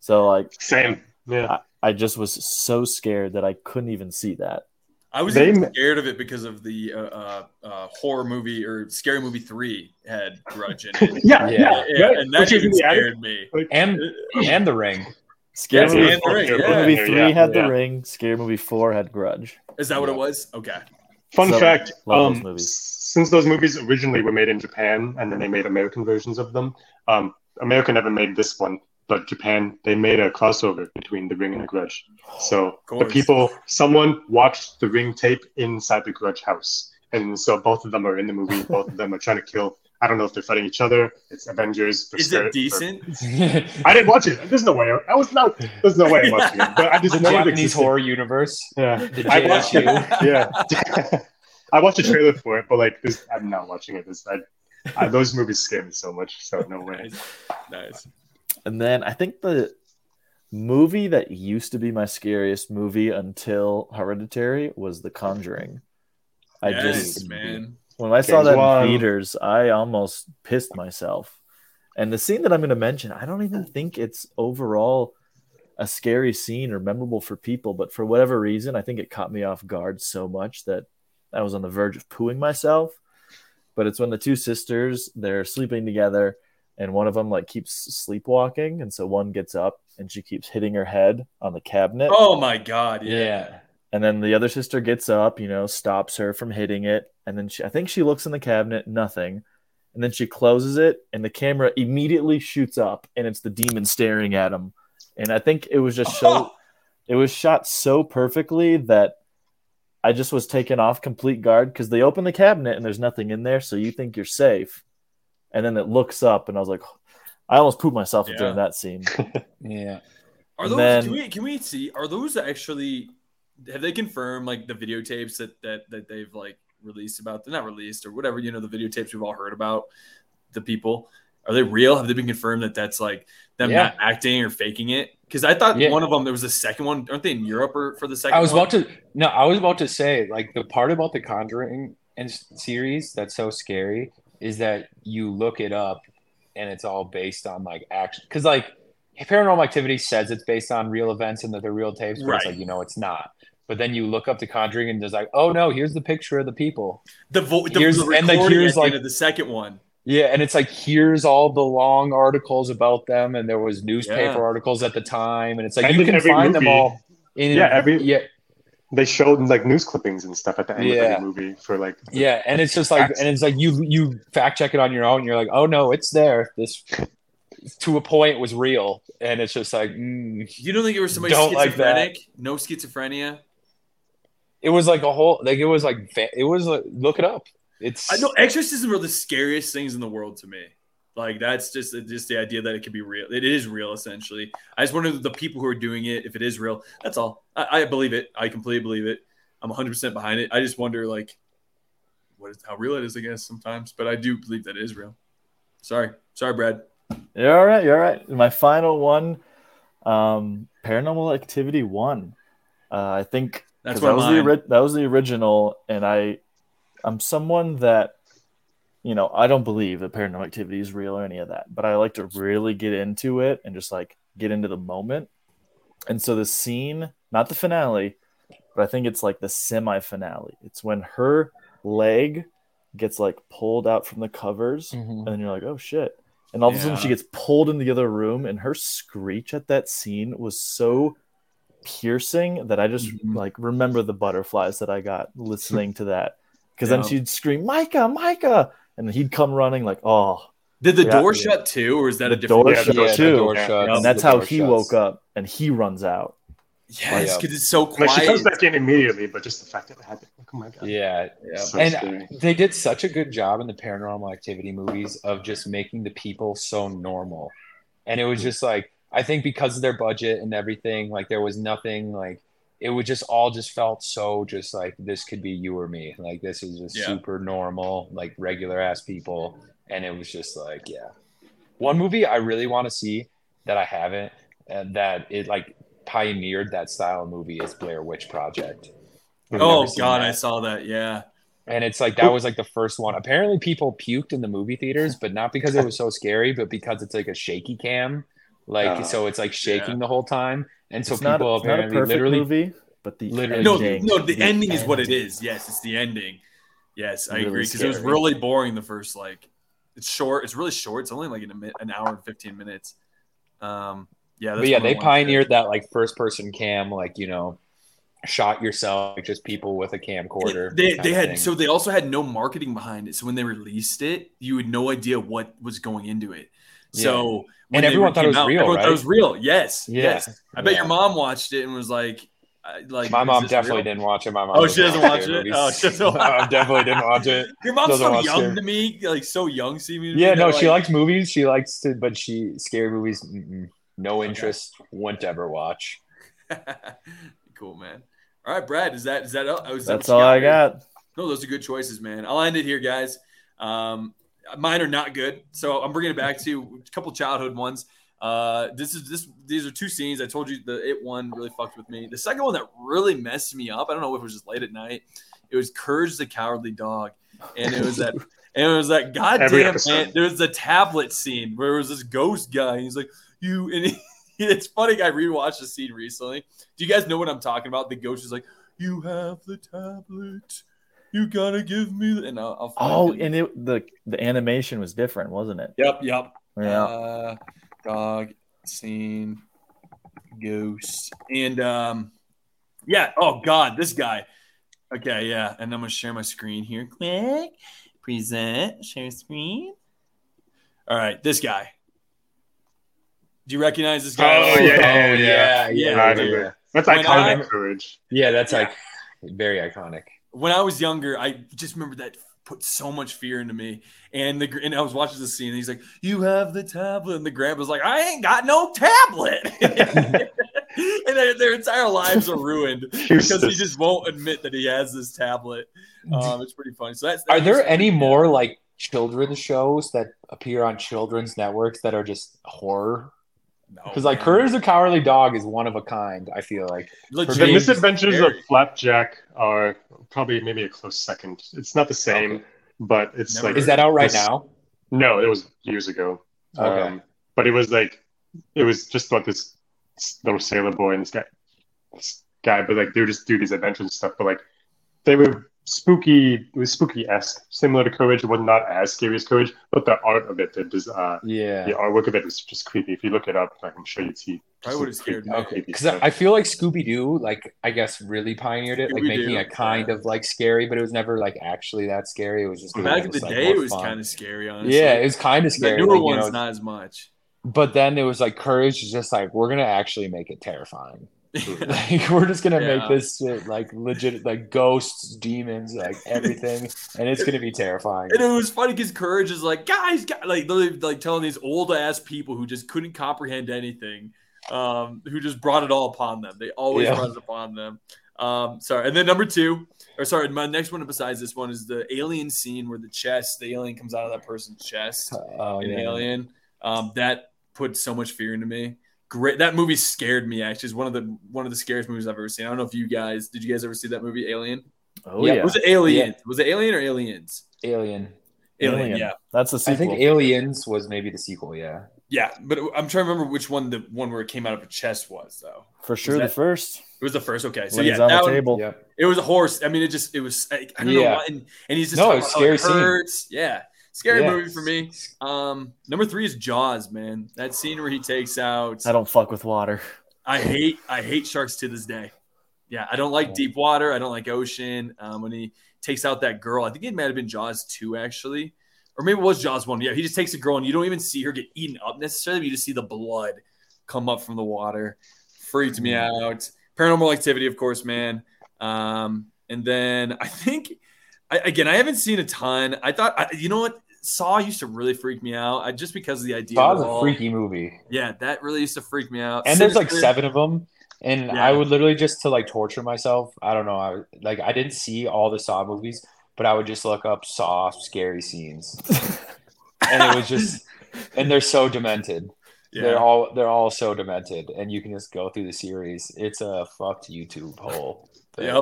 So same. Yeah. I just was so scared that I couldn't even see that. I was scared of it because of the horror movie or Scary Movie 3 had Grudge in it. And that even scared me. And The Ring. Scary Movie 3 had The Ring. Scary Movie 4 had Grudge. Is that what it was? Okay. Fun fact, since those movies originally were made in Japan and then they made American versions of them, America never made this one. But Japan, they made a crossover between The Ring and The Grudge. So someone watched The Ring tape inside the Grudge house. And so both of them are in the movie. Both of them are trying to kill. I don't know if they're fighting each other. It's Avengers. Is it decent? I didn't watch it. There's no way. There's no way I watched it. But I just know Japanese horror universe. Yeah. I watched it. Yeah. I watched a trailer for it, but I'm not watching it. Those movies scare me so much. So no way. Nice. And then I think the movie that used to be my scariest movie until Hereditary was The Conjuring. When I saw that in theaters, I almost pissed myself. And the scene that I'm going to mention, I don't even think it's overall a scary scene or memorable for people, but for whatever reason, I think it caught me off guard so much that I was on the verge of pooing myself. But it's when the two sisters, they're sleeping together, and one of them keeps sleepwalking, and so one gets up and she keeps hitting her head on the cabinet. Oh my God! Yeah. And then the other sister gets up, stops her from hitting it, and then I think she looks in the cabinet, nothing, and then she closes it, and the camera immediately shoots up, and it's the demon staring at him. And I think it was just it was shot so perfectly that I just was taken off complete guard because they open the cabinet and there's nothing in there, so you think you're safe. And then it looks up, and I was like, I almost pooped myself during that scene. Yeah. Are those? Then, can we see? Are those actually? Have they confirmed the videotapes that they've released about? They're not released or whatever. The videotapes we've all heard about. The people, are they real? Have they been confirmed that that's them not acting or faking it? Because I thought one of them, there was a second one. Aren't they in Europe or for the second? I was about to say the part about the Conjuring and series that's so scary is that you look it up and it's all based on action. Because Paranormal Activity says it's based on real events and that they're real tapes, but it's it's not. But then you look up The Conjuring and there's oh no, here's the picture of the people. The recording and here's of the second one. Yeah, and it's here's all the long articles about them, and there was newspaper articles at the time, and it's you can find them all. They showed news clippings and stuff at the end of the movie for and it's just and it's you fact check it on your own. And you're oh no, it's there. This to a point was real, and it's just you don't think it was somebody schizophrenic? No schizophrenia. It was a whole look it up. It's I know exorcism are the scariest things in the world to me. That's just the idea that it could be real. It is real, essentially. I just wonder the people who are doing it, if it is real. That's all. I believe it. I completely believe it. I'm 100% behind it. I just wonder, how real it is, I guess, sometimes. But I do believe that it is real. Sorry, Brad. You're all right. My final one, Paranormal Activity 1. I think That's what that was the original, and I'm someone that, you know, I don't believe that Paranormal Activity is real or any of that, but I like to really get into it and just like get into the moment. And so the scene, not the finale, but I think it's like the semi-finale. It's when her leg gets like pulled out from the covers, and then you're like, oh shit. And all of a sudden she gets pulled in the other room, and her screech at that scene was so piercing that I just like remember the butterflies that I got listening to that. Because then she'd scream, "Micah, Micah!" And he'd come running like, oh. Did the door shut too, or is that a different door? The door shut. And that's how he woke up, and he runs out. Yes, because it's so quiet. Like, she comes back in immediately, but just the fact that it happened. Oh my God. Yeah. So and scary. They did such a good job in the Paranormal Activity movies of just making the people so normal. And it was just like, I think because of their budget and everything, like there was nothing like, it would just all just felt so just like, this could be you or me. Like this is just super normal, like regular ass people. And it was just like, One movie I really want to see that I haven't, and that it like pioneered that style of movie is Blair Witch Project. Oh God, I saw that. Yeah. And it's like, that was like the first one. Apparently people puked in the movie theaters, but not because it was so scary, but because it's like a shaky cam. Like so, it's like shaking the whole time, and so it's people apparently not a literally movie, but the ending. The ending is what it is. Yes, it's the ending. Yes, I agree because it was really boring the first like. It's short. It's really short. It's only like an hour and 15 minutes. They pioneered that like first person cam, like you know, shot yourself, like just people with a camcorder. So they also had no marketing behind it. So when they released it, you had no idea what was going into it. So and everyone thought it was real. Everyone thought it was real. Yes. I bet your mom watched it and was like my mom definitely didn't watch it. My mom. Oh, she doesn't watch it. Oh, she doesn't. I definitely didn't watch it. Your mom's so young to me, like so young. She likes movies. She likes to, but she scary movies. No interest. Won't ever watch. Cool, man. All right, Brad. Is that? That's all I got. No, those are good choices, man. I'll end it here, guys. Mine are not good, so I'm bringing it back to a couple childhood ones. These are two scenes. I told you the It one really fucked with me. The second one that really messed me up, I don't know if it was just late at night. It was Courage the Cowardly Dog, and it was that goddamn man. There was the tablet scene where it was this ghost guy. And he's like you, and it's funny. I rewatched the scene recently. Do you guys know what I'm talking about? The ghost is like, "You have the tablet. You gotta give me," and I'll find it. And the animation was different, wasn't it? Yep. Yeah. Dog scene, ghost, and yeah. Oh God, this guy. Okay, yeah. And I'm gonna share my screen here. Click, present, share screen. All right, this guy. Do you recognize this guy? Oh yeah. That's iconic. Courage. Yeah, that's like very iconic. When I was younger, I just remember that put so much fear into me. And I was watching the scene, and he's like, "You have the tablet," and the grandpa's like, "I ain't got no tablet." And their entire lives are ruined because he just won't admit that he has this tablet. It's pretty funny. So that's are there any more like children's shows that appear on children's networks that are just horror? Because like Courage the Cowardly Dog is one of a kind, I feel like. The Misadventures of Flapjack are probably maybe a close second. It's not the same, but it's like... Is that out right now? No, it was years ago. Okay. But it was like... It was just about this little sailor boy and this guy, but like they would just do these adventures and stuff, but like they were spooky. It was spooky-esque. Similar to Courage, it was not as scary as Courage, but the art of it, the artwork of it was just creepy. If you look it up, like, I'm sure you'd see. I would have scared me. Okay, because I feel like Scooby-Doo, like I guess, really pioneered it, like making it kind of like scary, but it was never like actually that scary. It was just back in the day, it was kind of scary, honestly. Yeah, it was kind of scary. The newer ones, not as much. But then it was like Courage is just like, we're gonna actually make it terrifying. Like we're just gonna make this shit like legit, like ghosts, demons, like everything, and it's gonna be terrifying. And it was funny because Courage is like, guys, like literally like telling these old ass people who just couldn't comprehend anything, who just brought it all upon them. They always brought it upon them. And then my next one besides this one is the alien scene where the alien comes out of that person's chest. Alien that put so much fear into me. great. That movie scared me, actually. It's one of the scariest movies I've ever seen. I don't know if did you guys ever see that movie Alien? Oh yeah. Was it Alien? Yeah. Was it Alien or Aliens? Alien. Yeah. That's the sequel. I think Aliens was maybe the sequel, yeah. Yeah, but I'm trying to remember which one the one where it came out of a chest was, though. For sure, the first. It was the first. Okay, so yeah, that one. It was a horse. I mean, it was. I don't know why. And he's just it was scary. It hurts. Yeah, scary movie for me. Number 3 is Jaws, man. That scene where he takes out. I don't fuck with water. I hate sharks to this day. Yeah, I don't like deep water. I don't like ocean. When he takes out that girl, I think it might have been Jaws 2 actually. Or maybe it was Jaws 1. Yeah, he just takes a girl, and you don't even see her get eaten up necessarily. But you just see the blood come up from the water. Freaked me out. Paranormal Activity, of course, man. And then I think, I haven't seen a ton. I thought, you know what? Saw used to really freak me out just because of the idea. Saw's a freaky movie. Yeah, that really used to freak me out. And Sinister, there's 7 of them. And I would literally just to torture myself. I don't know. I didn't see all the Saw movies. But I would just look up soft, scary scenes, and it was just, and they're so demented. Yeah. They're all so demented, and you can just go through the series. It's a fucked YouTube hole. Yep.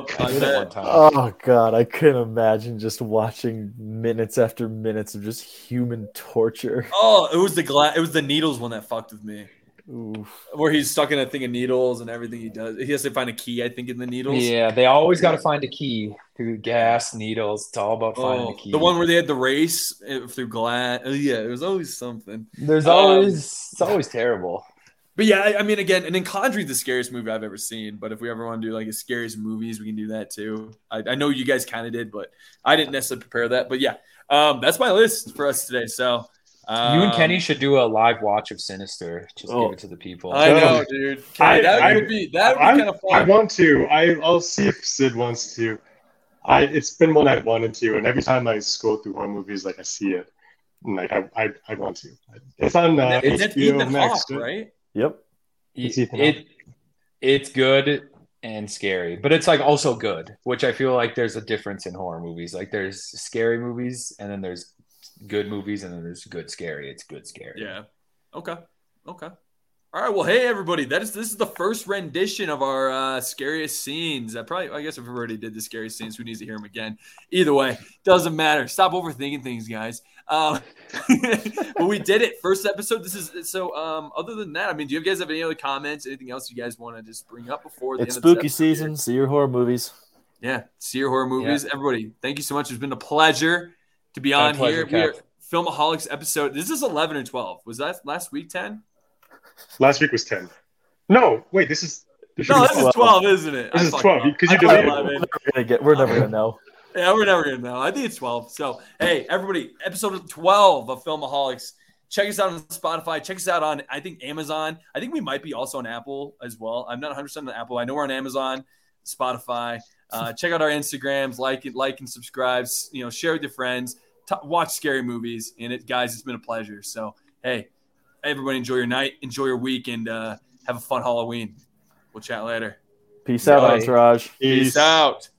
Oh god, I couldn't imagine just watching minutes after minutes of just human torture. Oh, it was the needles one that fucked with me. Oof. Where he's stuck in a thing of needles and everything he does. He has to find a key, I think, in the needles. Yeah, they always got to find a key through gas, needles. It's all about finding a key. The one where they had the race through glass. Yeah, it was always something. It's always terrible. But yeah, I mean, again, and then Conjuring's the scariest movie I've ever seen. But if we ever want to do a scariest movies, we can do that too. I know you guys kind of did, but I didn't necessarily prepare that. But yeah, that's my list for us today. So. You and Kenny should do a live watch of Sinister. Just give it to the people. I know, dude. Kenny, that would be kind of fun. I want to. I'll see if Sid wants to. It's been one I've wanted to, and every time I scroll through horror movies, I see it, and I want to. It's on HBO Max, right? Yep. It's good and scary, but it's also good, which I feel there's a difference in horror movies. There's scary movies, and then there's good movies, and then there's good scary. It's good scary. Yeah. Okay. All right. Well, hey everybody. This is the first rendition of our scariest scenes. I guess if we already did the scary scenes, who needs to hear them again? Either way, doesn't matter. Stop overthinking things, guys. But we did it. First episode. This is so. Other than that, I mean, do you guys have any other comments? Anything else you guys want to just bring up before the end of the spooky season? Here? See your horror movies. Yeah. See your horror movies, everybody. Thank you so much. It's been a pleasure. To be on here, we are Filmaholics episode. This is 11 or 12. Was that last week 10? Last week was 10. No, wait, this is 12, isn't it? This is 12 because you did 11. We're never gonna know. Yeah, we're never gonna know. I think it's 12. So hey, everybody, episode 12 of Filmaholics. Check us out on Spotify. Check us out on Amazon. I think we might be also on Apple as well. I'm not 100% on Apple. I know we're on Amazon, Spotify. Check out our Instagrams. Like and subscribe. Share with your friends. Watch scary movies, and guys, it's been a pleasure. So, hey, everybody, enjoy your night, enjoy your week, and have a fun Halloween. We'll chat later. Peace out, Entourage. Peace out.